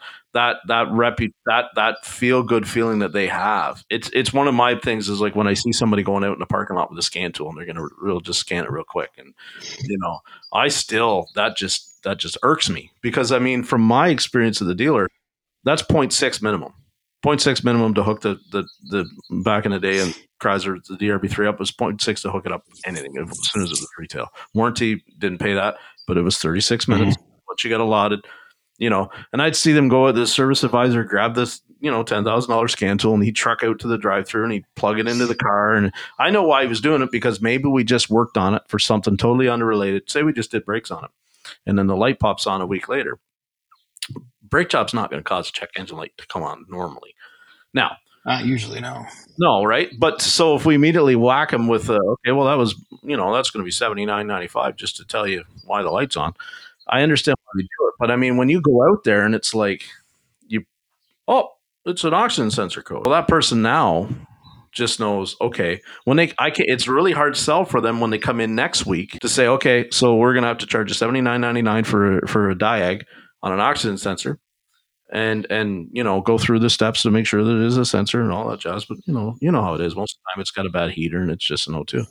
feel good feeling that they have. It's one of my things is like when I see somebody going out in the parking lot with a scan tool and they're going to just scan it real quick. And, you know, I still, that just irks me because I mean, from my experience of the dealer, that's 0.6 minimum. 0.6 minimum to hook the back in the day, and Chrysler, the DRB3 up was 0.6 to hook it up anything as soon as it was retail. Warranty didn't pay that, but it was 36 minutes. Mm-hmm. Once you got allotted, you know, and I'd see them go at the service advisor, grab this, you know, $10,000 scan tool and he'd truck out to the drive-thru and he'd plug it into the car. And I know why he was doing it because maybe we just worked on it for something totally unrelated. Say we just did brakes on it and then the light pops on a week later. brake job's not going to cause a check engine light to come on normally. Now, not usually, no. No, right? But so if we immediately whack them with, okay, well, that was, you know, that's going to be $79.95 just to tell you why the light's on. I understand why we do it. But, I mean, when you go out there and it's like, oh, it's an oxygen sensor code. Well, that person now just knows, okay, when they, it's really hard sell for them when they come in next week to say, okay, so we're going to have to charge you $79.99 for a diag on an oxygen sensor. And you know, go through the steps to make sure that it is a sensor and all that jazz. But you know how it is. Most of the time, it's got a bad heater and it's just an O2.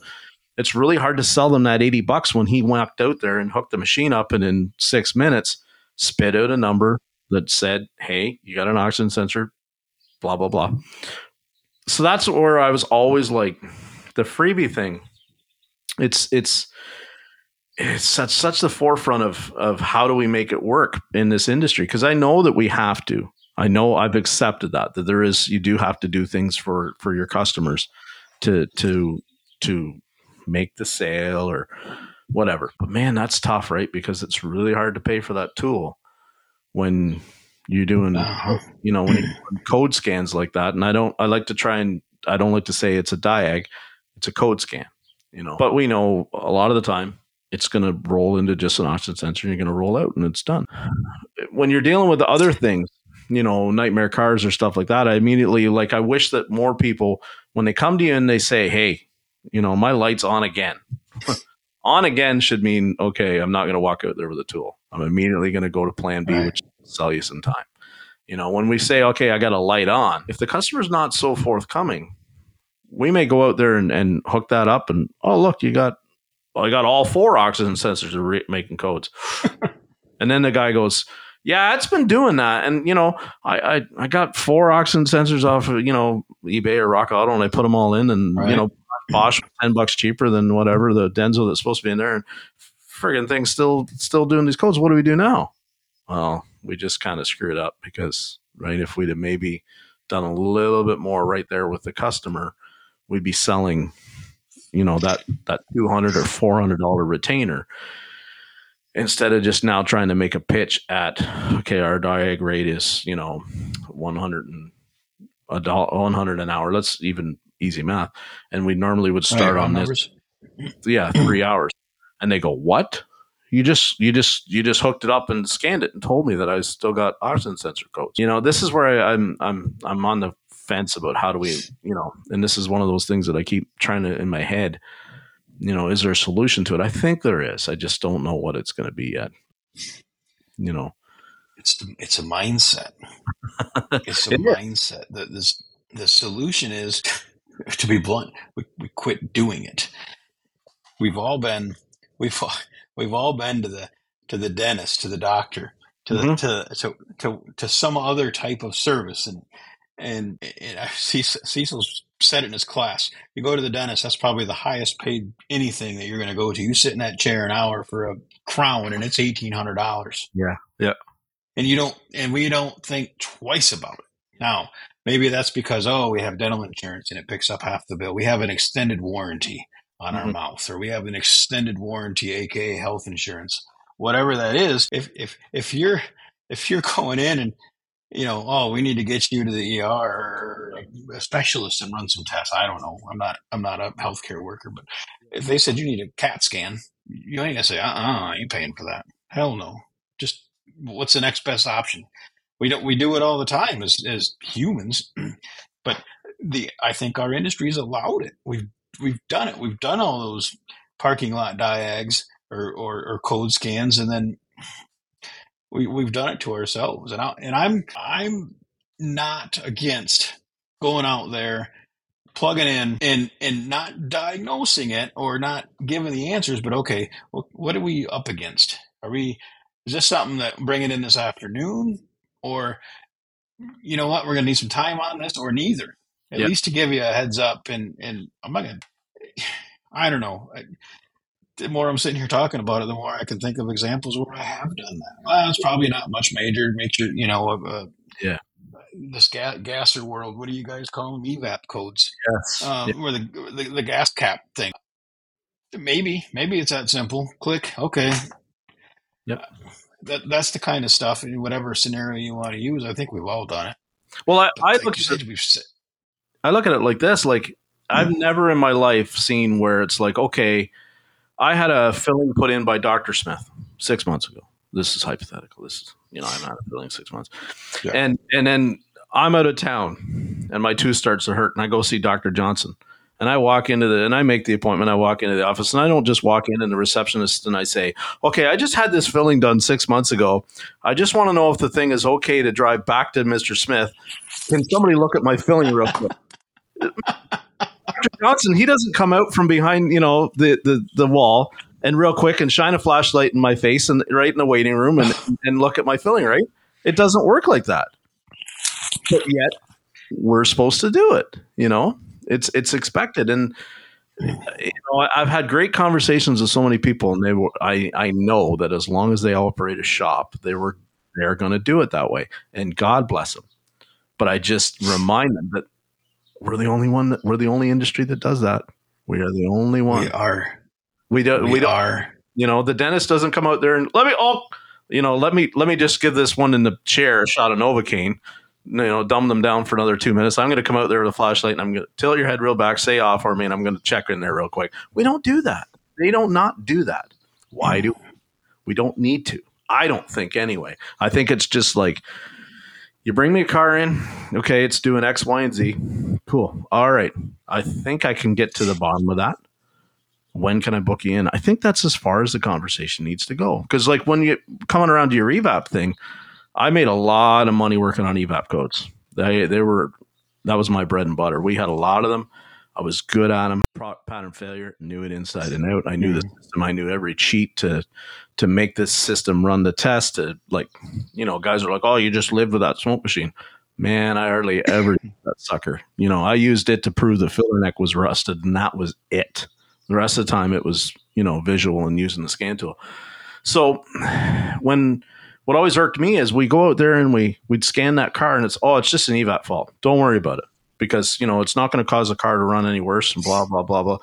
It's really hard to sell them that $80 when he walked out there and hooked the machine up and in 6 minutes spit out a number that said, "Hey, you got an oxygen sensor, blah blah blah." So that's where I was always like, the freebie thing. It's at such the forefront of how do we make it work in this industry? Because I know that we have to. I know I've accepted that there is, you do have to do things for your customers to make the sale or whatever. But man, that's tough, right? Because it's really hard to pay for that tool when you're doing when you code scans like that. And I don't like to say it's a diag, it's a code scan, But we know a lot of the time, it's going to roll into just an oxygen sensor and you're going to roll out and it's done. When you're dealing with the other things, nightmare cars or stuff like that, I immediately, I wish that more people, when they come to you and they say, hey, my light's on again. On again should mean, okay, I'm not going to walk out there with a tool. I'm immediately going to go to plan B, right, which will sell you some time. When we say, okay, I got a light on, if the customer's not so forthcoming, we may go out there and hook that up and, oh, look, I got all 4 oxygen sensors making codes. And then the guy goes, yeah, it's been doing that. And, I got 4 oxygen sensors off of, eBay or Rock Auto, and I put them all in and, right, Bosch $10 cheaper than whatever the Denso that's supposed to be in there. And friggin' thing's still doing these codes. What do we do now? Well, we just kind of screwed up because, right, if we'd have maybe done a little bit more right there with the customer, we'd be selling that $200 or $400 retainer instead of just now trying to make a pitch at, okay, our diag rate is, $100 an hour. That's even easy math. And we normally would start on this. Yeah. 3 hours. And they go, what? You just hooked it up and scanned it and told me that I still got oxygen sensor codes. This is where I'm on the fence about how do we, and this is one of those things that I keep trying to in my head, is there a solution to it? I think there is. I just don't know what it's going to be yet. It's a mindset. It's a mindset. The solution is, to be blunt, we quit doing it. We've all been to the dentist, to the doctor, to some other type of service. And Cecil said it in his class, you go to the dentist, that's probably the highest paid anything that you're going to go to. You sit in that chair an hour for a crown and it's $1,800. Yeah. Yeah. And we don't think twice about it. Now, maybe that's because, we have dental insurance and it picks up half the bill. We have an extended warranty on our mouth, or we have an extended warranty, AKA health insurance, whatever that is. If you're going in and, we need to get you to the ER or a specialist and run some tests. I don't know. I'm not a healthcare worker, but if they said you need a CAT scan, you ain't gonna say, I ain't paying for that. Hell no. Just what's the next best option? We do it all the time as humans, but I think our industry's allowed it. We've done it. We've done all those parking lot diags or code scans, and then We've done it to ourselves, and I'm not against going out there, plugging in, and not diagnosing it or not giving the answers. But okay, well, what are we up against? Is this something that bring it in this afternoon, or you know what, we're gonna need some time on this, or neither? At least to give you a heads up. And I'm not gonna. I don't know. The more I'm sitting here talking about it, the more I can think of examples where I have done that. Well, it's probably not much major. Make sure, this gasser world, what do you guys call them? EVAP codes. Yes. Or the gas cap thing. Maybe it's that simple. Click. Okay. Yep. that's the kind of stuff, in whatever scenario you want to use. I think we've all done it. Well, I look at it like this. Like, I've never in my life seen where it's like, okay, I had a filling put in by Dr. Smith 6 months ago. This is hypothetical. This is, I'm out of filling 6 months. Yeah. And then I'm out of town and my tooth starts to hurt and I go see Dr. Johnson. And I walk into and I make the appointment. I walk into the office and I don't just walk in and the receptionist and I say, okay, I just had this filling done 6 months ago. I just want to know if the thing is okay to drive back to Mr. Smith. Can somebody look at my filling real quick? Dr. Johnson, he doesn't come out from behind, the wall and real quick and shine a flashlight in my face and right in the waiting room and look at my filling, right? It doesn't work like that. But yet we're supposed to do it, It's expected, and I've had great conversations with so many people, and I know that as long as they operate a shop, they're going to do it that way, and God bless them. But I just remind them that we're the only industry that does that. We are the only one. We are. The dentist doesn't come out there and let me just give this one in the chair a shot of Novocaine. Dumb them down for another 2 minutes. I'm going to come out there with a flashlight and I'm going to tilt your head real back, say off for me, and I'm going to check in there real quick. We don't do that. They don't not do that. Why do we? We don't need to. I don't think anyway. I think it's just like, you bring me a car in. Okay, it's doing X, Y, and Z. Cool. All right. I think I can get to the bottom of that. When can I book you in? I think that's as far as the conversation needs to go. Because like when you coming around to your EVAP thing, I made a lot of money working on EVAP codes. That was my bread and butter. We had a lot of them. I was good at them. Pattern failure, knew it inside and out. I knew the system. I knew every cheat to make this system run the test. Guys are like, oh, you just lived with that smoke machine. Man, I hardly ever used that sucker. I used it to prove the filler neck was rusted, and that was it. The rest of the time, it was visual and using the scan tool. So what always irked me is we go out there and we'd scan that car and it's just an EVAP fault. Don't worry about it because, it's not going to cause the car to run any worse and blah, blah, blah, blah.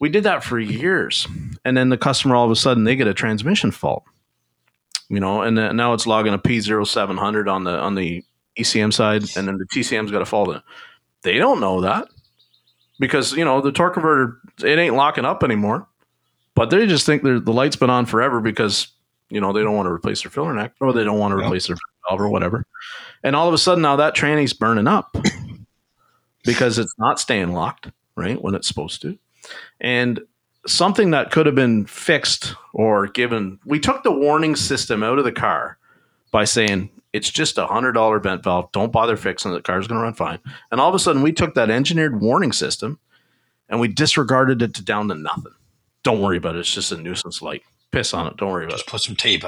We did that for years. And then the customer, all of a sudden, they get a transmission fault, and now it's logging a P0700 on the ECM side. And then the TCM's got a fault in it. They don't know that because, the torque converter, it ain't locking up anymore, but they just think the light's been on forever because they don't want to replace their filler neck or they don't want to replace their valve or whatever. And all of a sudden now that tranny's burning up because it's not staying locked, right, when it's supposed to. And something that could have been fixed or given, we took the warning system out of the car by saying it's just a $100 vent valve. Don't bother fixing it. The car's going to run fine. And all of a sudden we took that engineered warning system and we disregarded it down to nothing. Don't worry about it. It's just a nuisance light. Piss on it. Don't worry about it. Just put some tape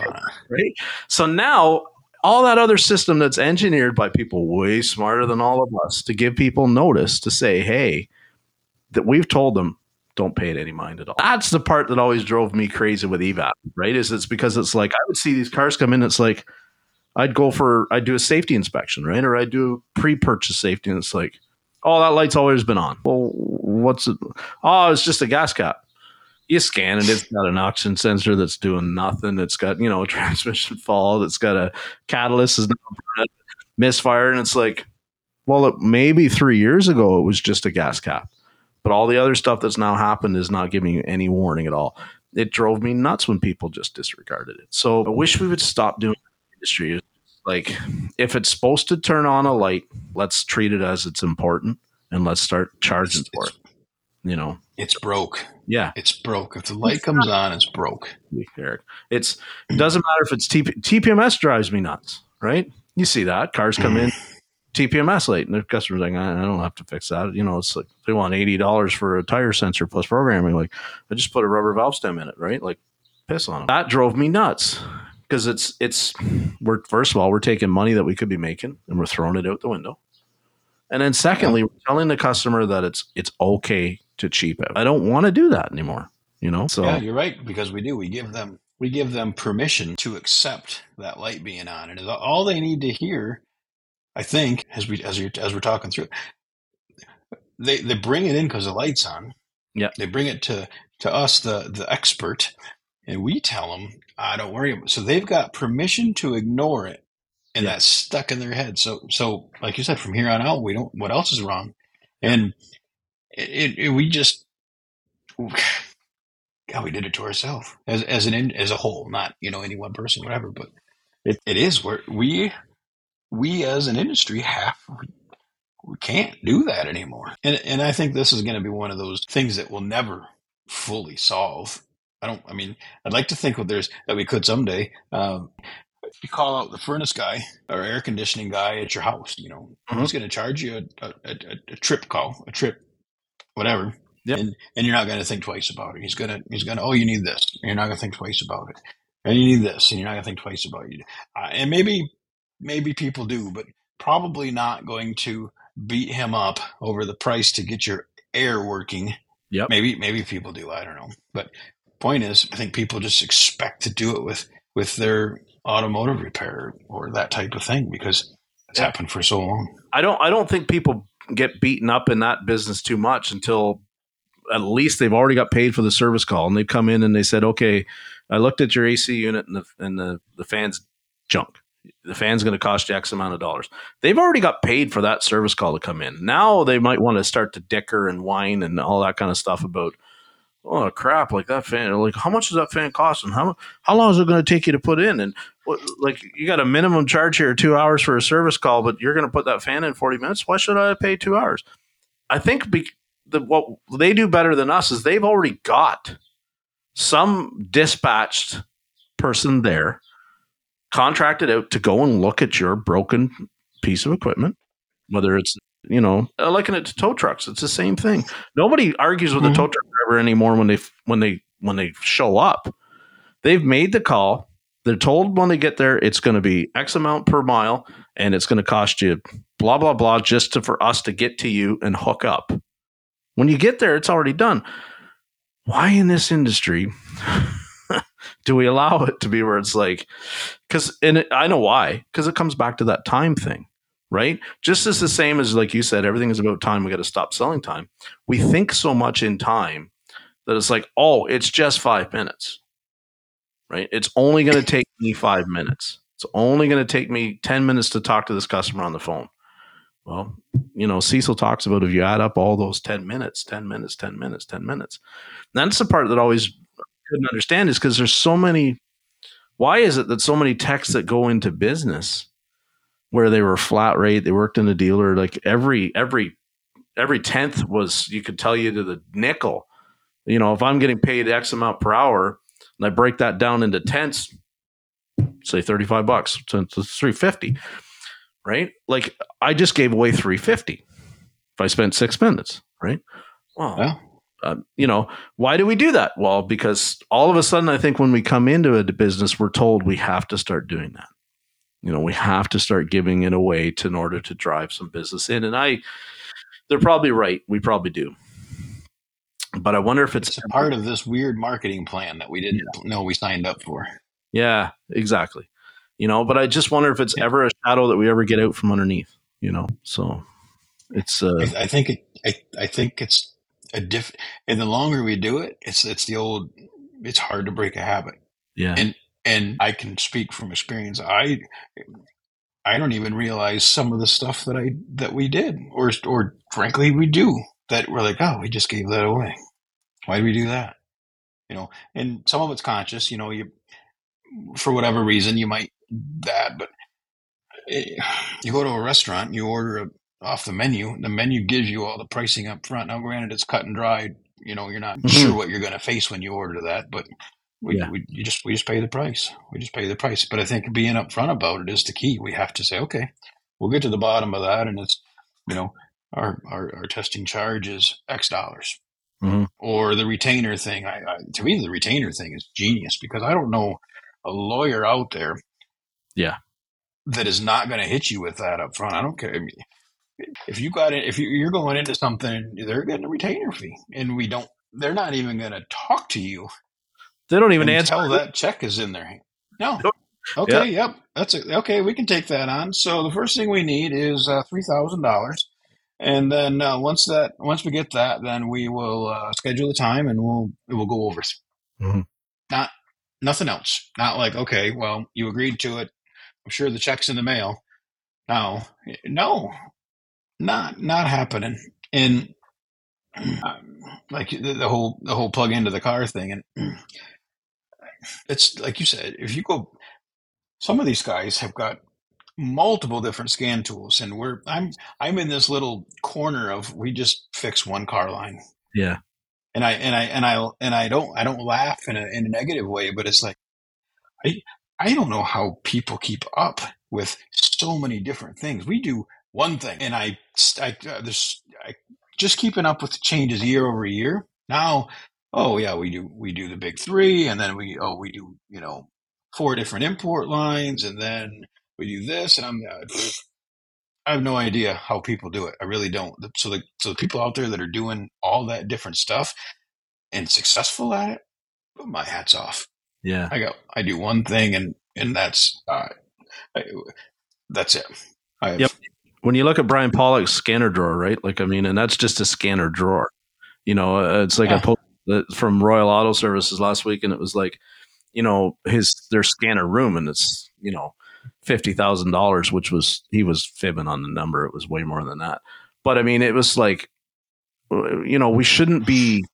on it. Right? So now all that other system that's engineered by people way smarter than all of us to give people notice to say, hey, that we've told them don't pay it any mind at all. That's the part that always drove me crazy with EVAP, right? It's because it's like, I would see these cars come in. It's like, I'd do a safety inspection, right? Or I'd do pre-purchase safety. And it's like, oh, that light's always been on. Well, what's it? Oh, it's just a gas cap. You scan it, it's got an oxygen sensor that's doing nothing. It's got, a transmission fault. It's got a catalyst is misfire. And it's like, well, maybe 3 years ago, it was just a gas cap. But all the other stuff that's now happened is not giving you any warning at all. It drove me nuts when people just disregarded it. So I wish we would stop doing the industry. Like, if it's supposed to turn on a light, let's treat it as it's important and let's start charging for it. It's broke. Yeah. It's broke. If the light comes on, it's broke. Eric, it doesn't matter if it's TPMS drives me nuts, right? You see that. Cars come in, TPMS late, and the customer's like, I don't have to fix that. It's like they want $80 for a tire sensor plus programming. Like, I just put a rubber valve stem in it, right? Like, piss on them. That drove me nuts because we're taking money that we could be making and we're throwing it out the window. And then secondly, we're telling the customer that it's okay to cheap out. I don't want to do that anymore. So yeah, you're right, because we do. We give them permission to accept that light being on. And all they need to hear, I think, as we're talking through, they bring it in because the light's on. Yeah. They bring it to us, the expert, And we tell them, I don't worry about it. So they've got permission to ignore it. And that's stuck in their head. So like you said, from here on out, we don't, what else is wrong? And we just, God, we did it to ourselves as a whole, not, any one person, whatever, but it is where we as an industry we can't do that anymore. And I think this is going to be one of those things that we'll never fully solve. I'd like to think that we could someday. You call out the furnace guy or air conditioning guy at your house, who's going to charge you a trip call, whatever. Yep. And you're not going to think twice about it. He's going to, oh, you need this. And you're not going to think twice about it. And you need this. And you're not going to think twice about it. And maybe people do, but probably not going to beat him up over the price to get your air working. Yep. Maybe people do. I don't know. But point is, I think people just expect to do it with their automotive repair or that type of thing because it's happened for so long. I don't think people get beaten up in that business too much until at least they've already got paid for the service call and they've come in and they said, okay, I looked at your AC unit and the fan's junk. The fan's going to cost you X amount of dollars. They've already got paid for that service call to come in. Now they might want to start to dicker and whine and all that kind of stuff about, oh crap! Like that fan. Like, how much does that fan cost, and how long is it going to take you to put in? And you got a minimum charge here, 2 hours for a service call, but you're going to put that fan in 40 minutes. Why should I pay 2 hours? I think what they do better than us is they've already got some dispatched person there, contracted out to go and look at your broken piece of equipment, whether it's. Liken it to tow trucks. It's the same thing. Nobody argues with a tow truck driver anymore when they show up. They've made the call. They're told when they get there, it's going to be X amount per mile, and it's going to cost you blah, blah, blah, just for us to get to you and hook up. When you get there, it's already done. Why in this industry do we allow it to be where it's like, I know why, because it comes back to that time thing. Right? Just as the same as, like you said, everything is about time. We got to stop selling time. We think so much in time that it's like, oh, it's just 5 minutes, right? It's only going to take me 5 minutes. It's only going to take me 10 minutes to talk to this customer on the phone. Well, Cecil talks about if you add up all those 10 minutes. And that's the part that I always couldn't understand is because there's so many, why is it that so many texts that go into business where they were flat rate, they worked in a dealer, like every tenth was, you could tell you to the nickel. If I'm getting paid X amount per hour and I break that down into tenths, say $35, so it's $3.50, right? Like I just gave away $3.50 if I spent 6 minutes, right? Wow. Yeah. Why do we do that? Well, because all of a sudden, I think when we come into a business, we're told we have to start doing that. We have to start giving it away in order to drive some business in. And they're probably right. We probably do. But I wonder if it's a part of this weird marketing plan that we didn't know we signed up for. Yeah, exactly. But I just wonder if it's ever a shadow that we ever get out from underneath, so it's, I think it's and the longer we do it, it's hard to break a habit. Yeah. And I can speak from experience. I don't even realize some of the stuff that we did, or frankly, we do that. We're like, oh, we just gave that away. Why did we do that? And some of it's conscious. You for whatever reason you might that, but you go to a restaurant, you order off the menu. The menu gives you all the pricing up front. Now, granted, it's cut and dried. You're not sure what you're going to face when you order that, but. We just pay the price. We just pay the price. But I think being upfront about it is the key. We have to say, okay, we'll get to the bottom of that, and it's our testing charge is X dollars, or the retainer thing. To me, the retainer thing is genius because I don't know a lawyer out there, that is not going to hit you with that up front. I don't care. I mean, if you got it, if you're going into something, they're getting a retainer fee, and we don't. They're not even going to talk to you. They don't even answer that check is in their hand. No. Okay. Yep. That's it. Okay. We can take that on. So the first thing we need is $3,000. And then once we get that, then we will schedule the time and we'll go over. Mm-hmm. Not Nothing else. Not like, okay, well, you agreed to it. I'm sure the check's in the mail. No, not happening. And like the whole plug into the car thing. And it's like you said, if you go, some of these guys have got multiple different scan tools, and I'm in this little corner of, we just fix one car line. Yeah. And I don't laugh in a negative way, but it's like, I don't know how people keep up with so many different things. We do one thing, and I just keeping up with the changes year over year. Now, oh yeah, we do the big three, and then we do 4 different import lines, and then we do this, and I have no idea how people do it. I really don't. So the people out there that are doing all that different stuff and successful at it, my hat's off. Yeah. I do one thing and that's it. Yep. When you look at Brian Pollock's scanner drawer, right? Like, I mean, and that's just a scanner drawer, it's like, yeah. I posted from Royal Auto Services last week, and it was like, their scanner room, and it's, $50,000, which was, he was fibbing on the number. It was way more than that. But I mean, it was like, we shouldn't be,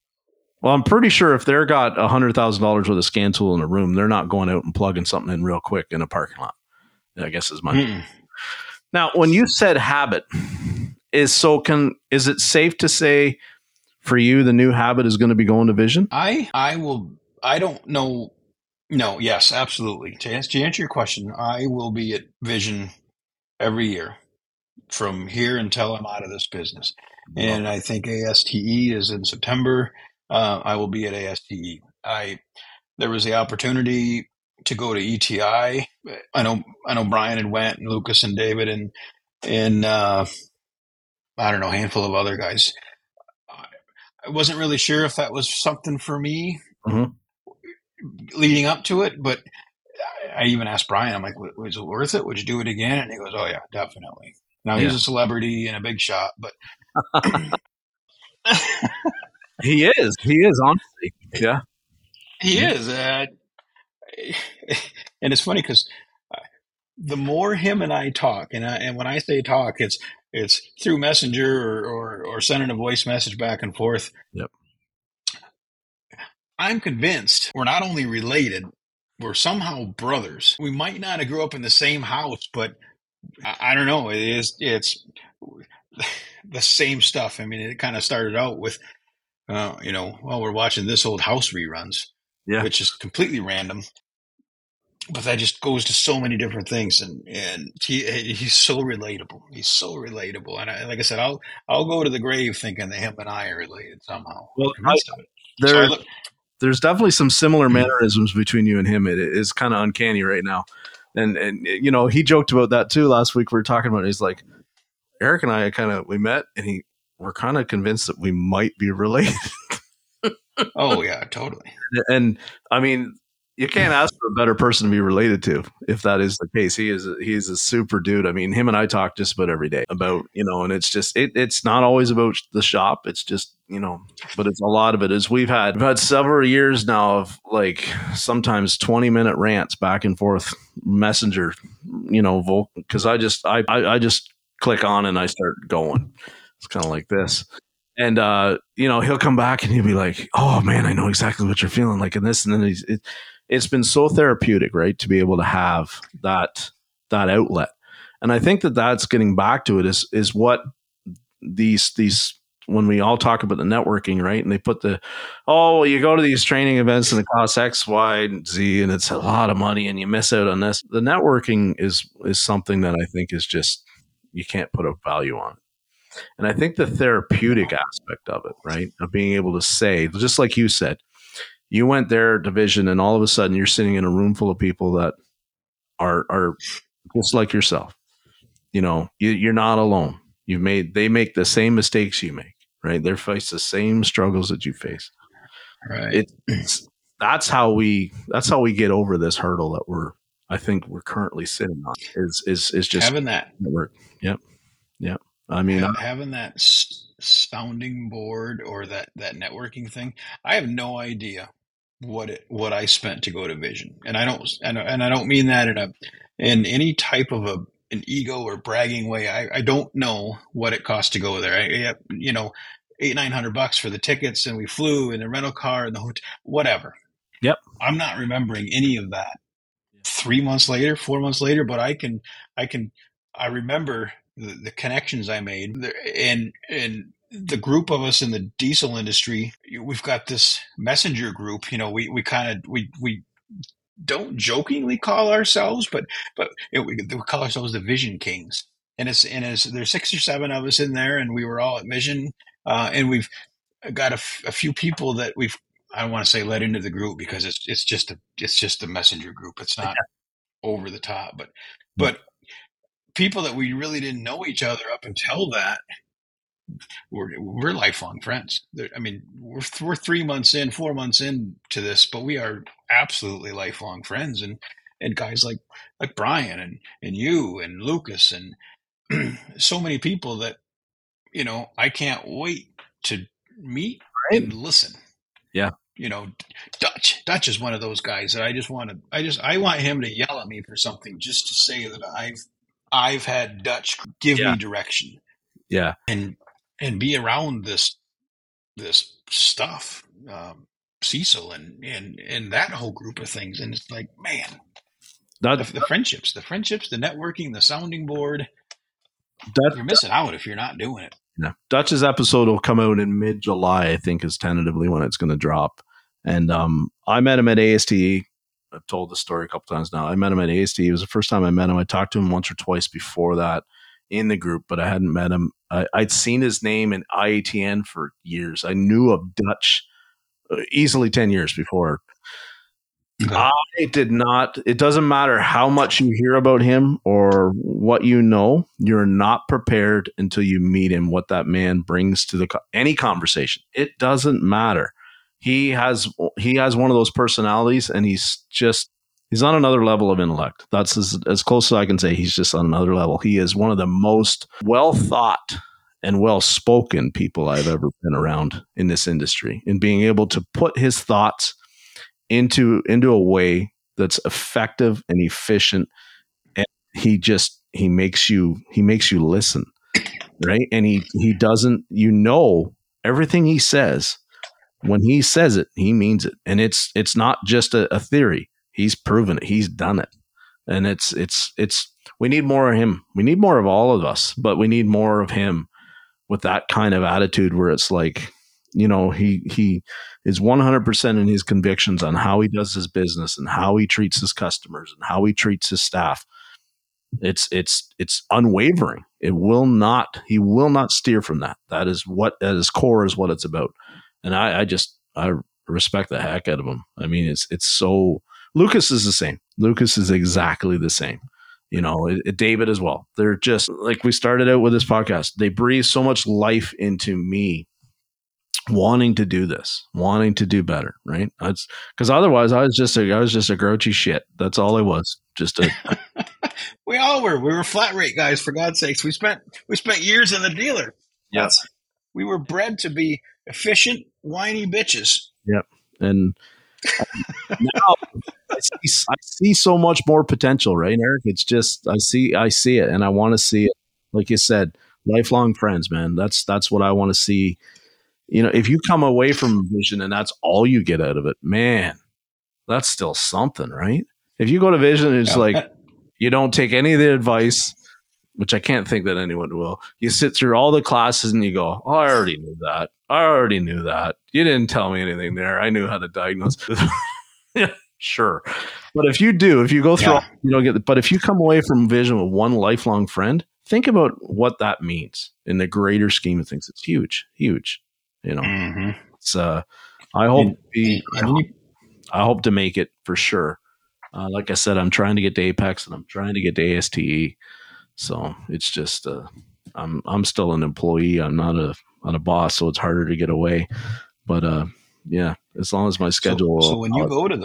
well, I'm pretty sure if they're got $100,000 worth of scan tool in a room, they're not going out and plugging something in real quick in a parking lot, I guess is my opinion. Now, when you said habit is it safe to say for you, the new habit is going to be going to Vision? I don't know. No, yes, absolutely. To answer your question, I will be at Vision every year from here until I'm out of this business. And I think ASTE is in September. I will be at ASTE. There was the opportunity to go to ETI. I know Brian had went, and Lucas and David, and I don't know, a handful of other guys. I wasn't really sure if that was something for me. Mm-hmm. Leading up to it, but I even asked Brian, I'm like, was it worth it? Would you do it again? And he goes, oh yeah, definitely. Now he's a celebrity and a big shot, but he is honestly. Yeah, he is. And it's funny because the more him and I talk, and when I say talk, it's through Messenger or sending a voice message back and forth. Yep. I'm convinced we're not only related, we're somehow brothers. We might not have grew up in the same house, but I don't know. It's the same stuff. I mean, it kind of started out with, we're watching This Old House reruns, which is completely random. But that just goes to so many different things, and he's so relatable. He's so relatable, and like I said, I'll go to the grave thinking that him and I are related somehow. Well, there's definitely some similar mannerisms between you and him. It is kind of uncanny right now. And he joked about that too. Last week we were talking about it. He's like, Eric and I we met, and we're kind of convinced that we might be related. Oh yeah, totally. And I mean, you can't ask for a better person to be related to if that is the case. He's a super dude. I mean, him and I talk just about every day about, and it's just, it's not always about the shop. It's just, but it's a lot of it is we've had several years now of like sometimes 20-minute rants back and forth Messenger, because I just click on and I start going. It's kind of like this. And, he'll come back and he'll be like, oh man, I know exactly what you're feeling like in this. And then it's been so therapeutic, right, to be able to have that outlet. And I think that's getting back to it is what these when we all talk about the networking, right? And they put you go to these training events and it costs X, Y, and Z, and it's a lot of money and you miss out on this. The networking is something that I think is just, you can't put a value on. And I think the therapeutic aspect of it, right, of being able to say, just like you said, you went there to Vision, and all of a sudden you're sitting in a room full of people that are just like yourself. You're not alone. They make the same mistakes you make, right? They face the same struggles that you face. Right. That's how we get over this hurdle that I think we're currently sitting on. Is just having that work. Yep. Yep. I mean, having that sounding board or that networking thing. I have no idea what I spent to go to Vision. And I don't mean that in any type of an ego or bragging way. I don't know what it cost to go there. $800-900 for the tickets, and we flew in the rental car and the hotel, whatever. Yep. I'm not remembering any of that 3 months later, 4 months later, but I remember the connections I made, and the group of us in the diesel industry. We've got this messenger group, we don't jokingly call ourselves, but we call ourselves the Vision Kings. And there's 6 or 7 of us in there, and we were all at Vision. And we've got a few people that I don't want to say let into the group, because it's just a messenger group. It's not over the top, but people that we really didn't know each other up until that, we're lifelong friends. We're 3 months in, 4 months into this, but we are absolutely lifelong friends. And guys like Brian and you and Lucas and so many people that, I can't wait to meet and listen. Yeah. Dutch is one of those guys that I want him to yell at me for something just to say that I've had Dutch give me direction. Yeah. And be around this stuff, Cecil and that whole group of things. And it's like, man, the friendships, the networking, the sounding board, you're missing out if you're not doing it. No. Dutch's episode will come out in mid-July, I think, is tentatively when it's going to drop. And I met him at ASTE. I've told the story a couple times now. I met him at ASTE. It was the first time I met him. I talked to him once or twice before that in the group, but I hadn't met him. I'd seen his name in IATN for years. I knew of Dutch easily 10 years before. No. I did not. It doesn't matter how much you hear about him or what you know. You're not prepared until you meet him. What that man brings to any conversation, it doesn't matter. He has one of those personalities, and he's on another level of intellect. That's as close as I can say. He's just on another level. He is one of the most well thought and well spoken people I've ever been around in this industry. And being able to put his thoughts into a way that's effective and efficient, and he makes you listen, right? And he doesn't, everything he says, when he says it, he means it, and it's not just a theory. He's proven it. He's done it, and it's. We need more of him. We need more of all of us, but we need more of him with that kind of attitude where it's like, he is 100% in his convictions on how he does his business and how he treats his customers and how he treats his staff. It's unwavering. He will not steer from that. That is what at his core is what it's about. And I respect the heck out of him. It's so, Lucas is the same. Lucas is exactly the same. David as well. They're just like, we started out with this podcast. They breathe so much life into me, wanting to do this, wanting to do better, right? Because otherwise, I was just a grouchy shit. That's all I was. We all were. We were flat rate guys, for God's sakes. We spent years in the dealer. Yes, we were bred to be efficient, whiny bitches. Yep, and now I see so much more potential, right, Eric? It's just I see it, and I want to see it. Like you said, lifelong friends, man. That's what I want to see. If you come away from Vision and that's all you get out of it, man, that's still something, right? If you go to Vision and it's like, you don't take any of the advice, which I can't think that anyone will. You sit through all the classes and you go, oh, I already knew that. You didn't tell me anything there. I knew how to diagnose. Sure. But if you come away from Vision with one lifelong friend, think about what that means in the greater scheme of things. It's huge, huge. It's I hope to make it for sure. Like I said, I'm trying to get to Apex and I'm trying to get to ASTE. So it's just I'm still an employee. I'm not a boss, so it's harder to get away. But as long as my schedule. So when you go to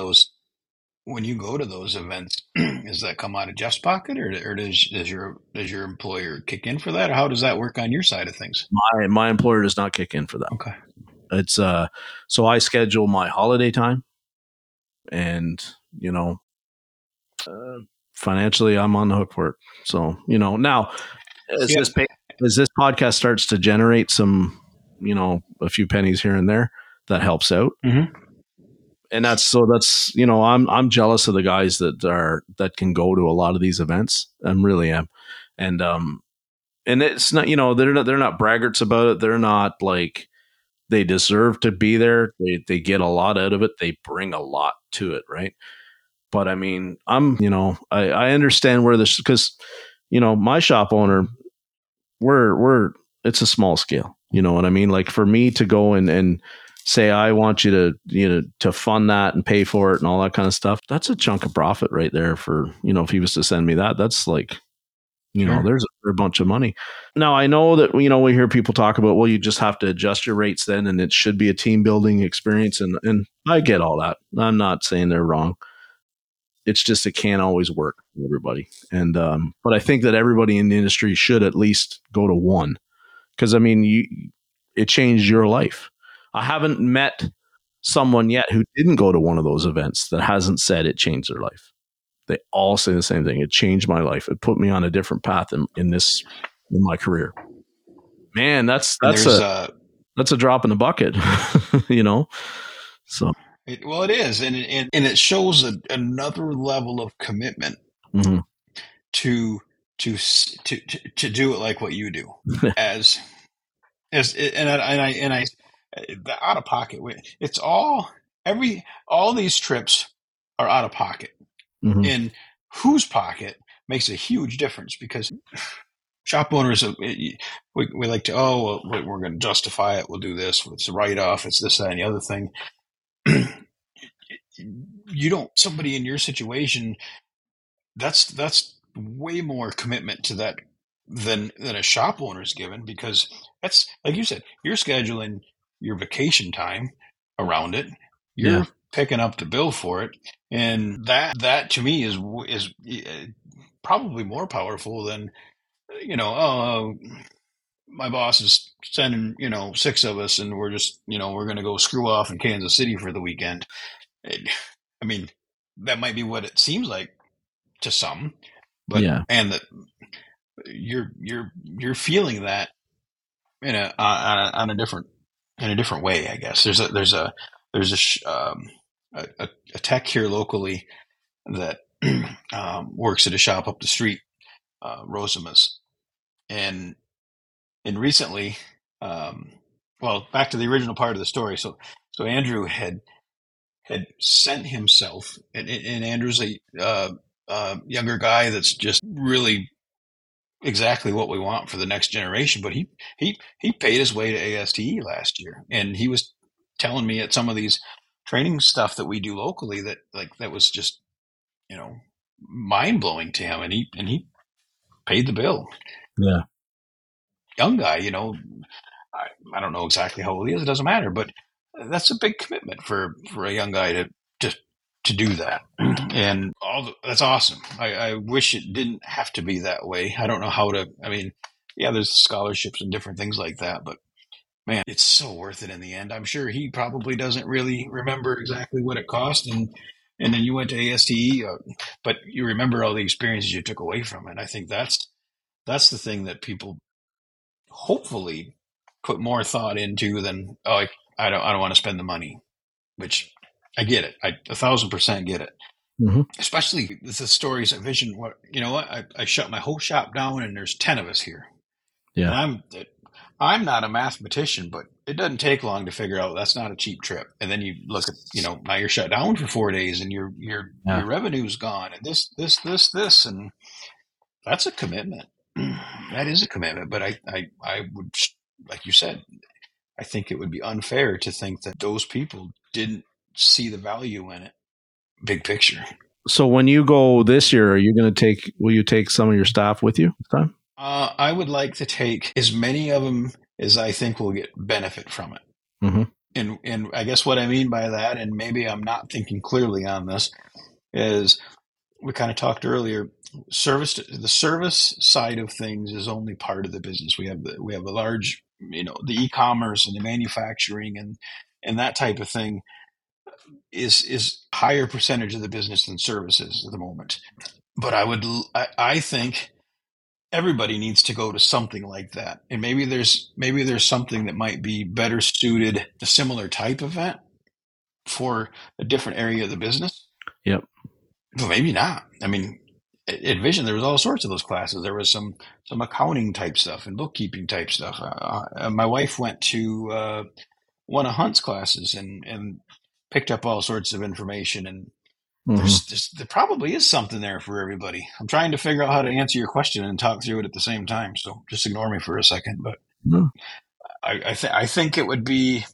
those events, is that come out of Jeff's pocket, or does your employer kick in for that, or how does that work on your side of things? My employer does not kick in for that. Okay, it's so I schedule my holiday time, and, you know, financially I'm on the hook for it. So, you know, now as this podcast starts to generate some, you know, a few pennies here and there, that helps out. Mm-hmm. And that's, you know, I'm jealous of the guys that can go to a lot of these events. I really am. And it's not, you know, they're not braggarts about it. They're not like, they deserve to be there. They get a lot out of it. They bring a lot to it. Right. But I mean, I understand where this, because, you know, my shop owner, it's a small scale, you know what I mean? Like for me to go and say, I want you to, you know, to fund that and pay for it and all that kind of stuff. That's a chunk of profit right there for, you know, if he was to send me that's like, you know, there's a bunch of money. Now, I know that, you know, we hear people talk about, well, you just have to adjust your rates then, and it should be a team building experience. And I get all that. I'm not saying they're wrong. It's just, it can't always work for everybody. And, but I think that everybody in the industry should at least go to one, because I mean, it changed your life. I haven't met someone yet who didn't go to one of those events that hasn't said it changed their life. They all say the same thing. It changed my life. It put me on a different path in my career. Man, that's a drop in the bucket, you know? So. Well, it is. And it shows another level of commitment mm-hmm. to do it like what you do and the out of pocket way. It's all these trips are out of pocket. Mm-hmm. In whose pocket makes a huge difference, because shop owners, we like to, oh, well, we're going to justify it. We'll do this. It's a write-off. It's this, that, and the other thing. You don't, somebody in your situation, that's way more commitment to that than a shop owner is given, because that's, like you said, you're scheduling your vacation time around it. You're picking up the bill for it. And that to me is probably more powerful than, you know, oh, my boss is sending, you know, six of us and we're just, you know, we're going to go screw off in Kansas City for the weekend. I mean, that might be what it seems like to some, but and that you're feeling that in a different way, I guess. There's a tech here locally that works at a shop up the street, Rosema's. And recently, back to the original part of the story. So Andrew had sent himself, and Andrew's a younger guy that's just really exactly what we want for the next generation. But he paid his way to ASTE last year, and he was telling me at some of these training stuff that we do locally that was just, you know, mind blowing to him. And he paid the bill. Yeah. Young guy, you know, I don't know exactly how old he is. It doesn't matter, but that's a big commitment for a young guy to do that. And that's awesome. I wish it didn't have to be that way. I don't know how to, I mean, yeah, there's scholarships and different things like that, but man, it's so worth it in the end. I'm sure he probably doesn't really remember exactly what it cost. And then you went to ASTE, but you remember all the experiences you took away from it. I think that's the thing that people hopefully put more thought into than, oh, I don't want to spend the money, which I get it. I 1,000% get it. Mm-hmm. Especially the stories at Vision. What, you know what? I shut my whole shop down and there's 10 of us here. Yeah. And I'm not a mathematician, but it doesn't take long to figure out that's not a cheap trip. And then you look at, you know, now you're shut down for 4 days and your revenue's gone and this, and that's a commitment. That is a commitment. But I would, like you said, I think it would be unfair to think that those people didn't see the value in it. Big picture. So when you go this year, will you take some of your staff with you this time? I would like to take as many of them as I think will get benefit from it. Mm-hmm. And I guess what I mean by that, and maybe I'm not thinking clearly on this, is we kind of talked earlier, the service side of things is only part of the business. We have a large, you know, the e-commerce and the manufacturing and that type of thing. is higher percentage of the business than services at the moment. But I think everybody needs to go to something like that. And maybe there's something that might be better suited, a similar type event for a different area of the business. Yep. But maybe not. I mean, at Vision, there was all sorts of those classes. There was some accounting type stuff and bookkeeping type stuff. My wife went to one of Hunt's classes and picked up all sorts of information. And there probably is something there for everybody. I'm trying to figure out how to answer your question and talk through it at the same time. So just ignore me for a second. But I think it would be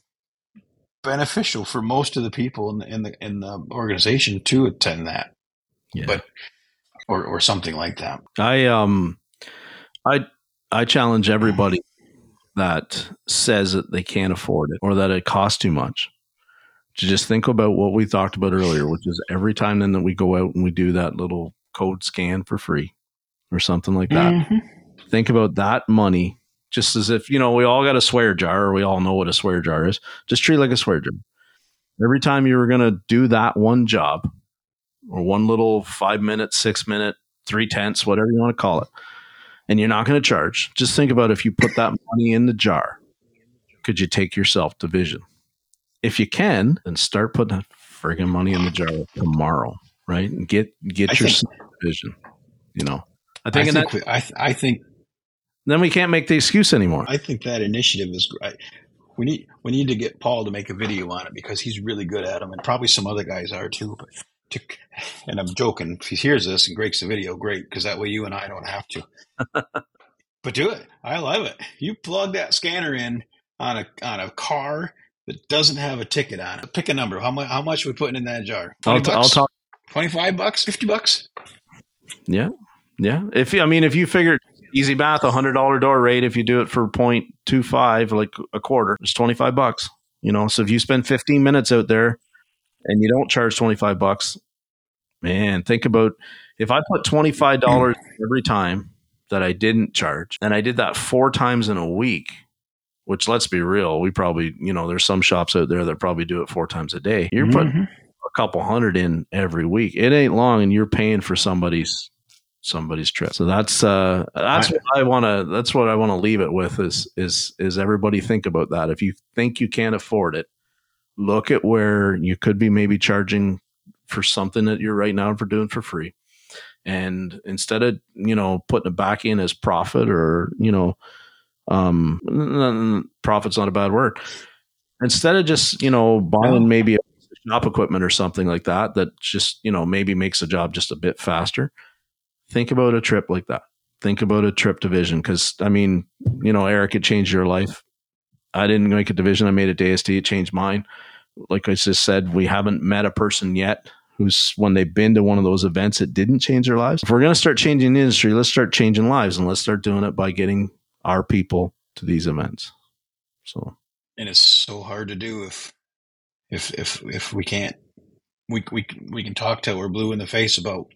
beneficial for most of the people in the organization to attend that. Yeah. But. Or something like that. I challenge everybody that says that they can't afford it or that it costs too much to just think about what we talked about earlier, which is every time then that we go out and we do that little code scan for free or something like that. Mm-hmm. Think about that money just as if, you know, we all got a swear jar or we all know what a swear jar is. Just treat it like a swear jar. Every time you were going to do that one job, or one little 5 minute, 6 minute, 3/10, whatever you want to call it. And you're not going to charge. Just think about if you put that money in the jar, could you take yourself to Vision? If you can, then start putting that friggin' money in the jar tomorrow, right? And get yourself to Vision, you know. I think then we can't make the excuse anymore. I think that initiative is great. We need to get Paul to make a video on it because he's really good at them, and probably some other guys are too, but and I'm joking. If he hears this and breaks the video, great, because that way you and I don't have to. But do it. I love it. You plug that scanner in on a car that doesn't have a ticket on it. Pick a number. How much are we putting in that jar? I'll talk. $25, $50. Yeah. If you figure easy math, $100 door rate. If you do it for 0.25, like a quarter, it's $25. You know, so if you spend 15 minutes out there. And you don't charge $25, man, think about if I put $25 every time that I didn't charge, and I did that 4 times in a week, which let's be real, we probably, you know, there's some shops out there that probably do it 4 times a day. You're putting a couple hundred in every week. It ain't long and you're paying for somebody's trip. So that's what I want to leave it with is everybody think about that. If you think you can't afford it, look at where you could be maybe charging for something that you're right now for doing for free. And instead of, you know, putting it back in as profit or, you know, profit's not a bad word. Instead of just, you know, buying maybe a shop equipment or something like that just, you know, maybe makes the job just a bit faster. Think about a trip like that. Think about a trip to Vision. Cause I mean, you know, Eric, it changed your life. I didn't make a division. I made it to ASTE. It changed mine. Like I just said, we haven't met a person yet who's, when they've been to one of those events, it didn't change their lives. If we're going to start changing the industry, let's start changing lives, and let's start doing it by getting our people to these events. So, and it's so hard to do if we can't, we can talk till we're blue in the face about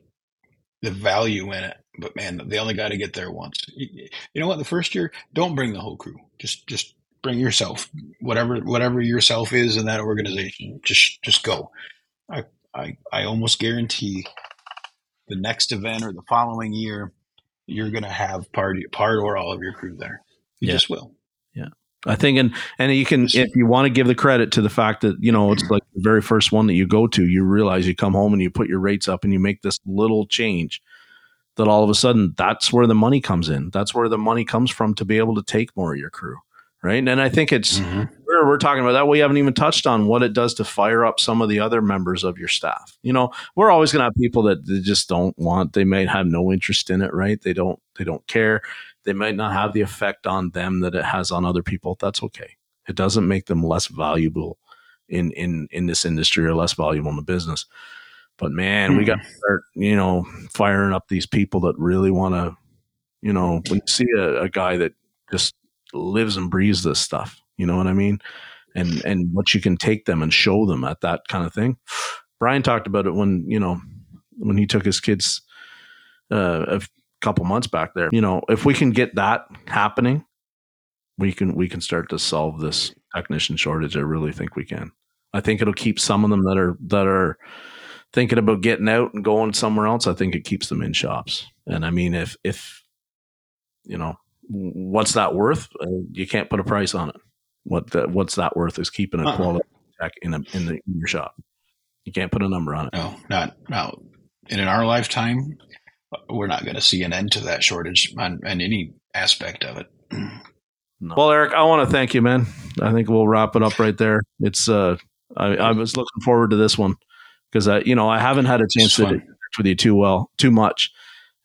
the value in it, but man, they only got to get there once. You know what? The first year, don't bring the whole crew. Just bring yourself, whatever yourself is in that organization. Just go. I almost guarantee the next event or the following year, you're going to have part or all of your crew there. You just will. Yeah, I think, and you can, if you want to give the credit to the fact that, you know, it's like the very first one that you go to, you realize you come home and you put your rates up and you make this little change. That all of a sudden, that's where the money comes in. That's where the money comes from to be able to take more of your crew. Right. And I think it's we're talking about that. We haven't even touched on what it does to fire up some of the other members of your staff. You know, we're always going to have people that they just don't want. They might have no interest in it. Right. They don't care. They might not have the effect on them that it has on other people. That's OK. It doesn't make them less valuable in this industry or less valuable in the business. But, man, we got to start, you know, firing up these people that really want to, you know, when you see a guy that just lives and breathes this stuff, you know what I mean? And what you can take them and show them at that kind of thing. Brian talked about it when he took his kids a couple months back there. You know, if we can get that happening, we can start to solve this technician shortage. I really think we can. I think it'll keep some of them that are thinking about getting out and going somewhere else. I think it keeps them in shops. And I mean, if you know, what's that worth? You can't put a price on it. What's that worth is keeping a quality tech in your shop. You can't put a number on it. No, not. And in our lifetime, we're not going to see an end to that shortage on any aspect of it. No. Well, Eric, I want to thank you, man. I think we'll wrap it up right there. It's I was looking forward to this one because I haven't had a chance to connect with you too much,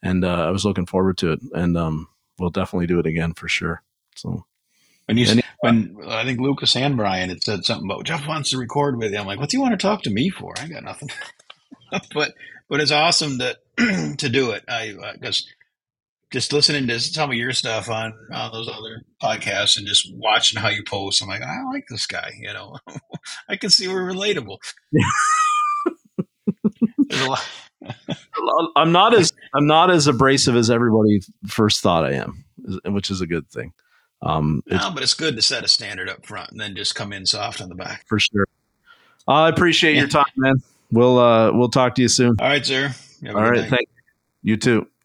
and I was looking forward to it. And we'll definitely do it again for sure. So when I think Lucas and Brian had said something about Jeff wants to record with you, I'm like, what do you want to talk to me for? I got nothing. But it's awesome to do it. I guess just listening to some of your stuff on those other podcasts and just watching how you post, I'm like, I like this guy. You know, I can see we're relatable. There's a lot. I'm not as abrasive as everybody first thought I am, which is a good thing. But it's good to set a standard up front and then just come in soft on the back. For sure. I appreciate your time, man. We'll talk to you soon. All right, sir. All right. Thank you. You too.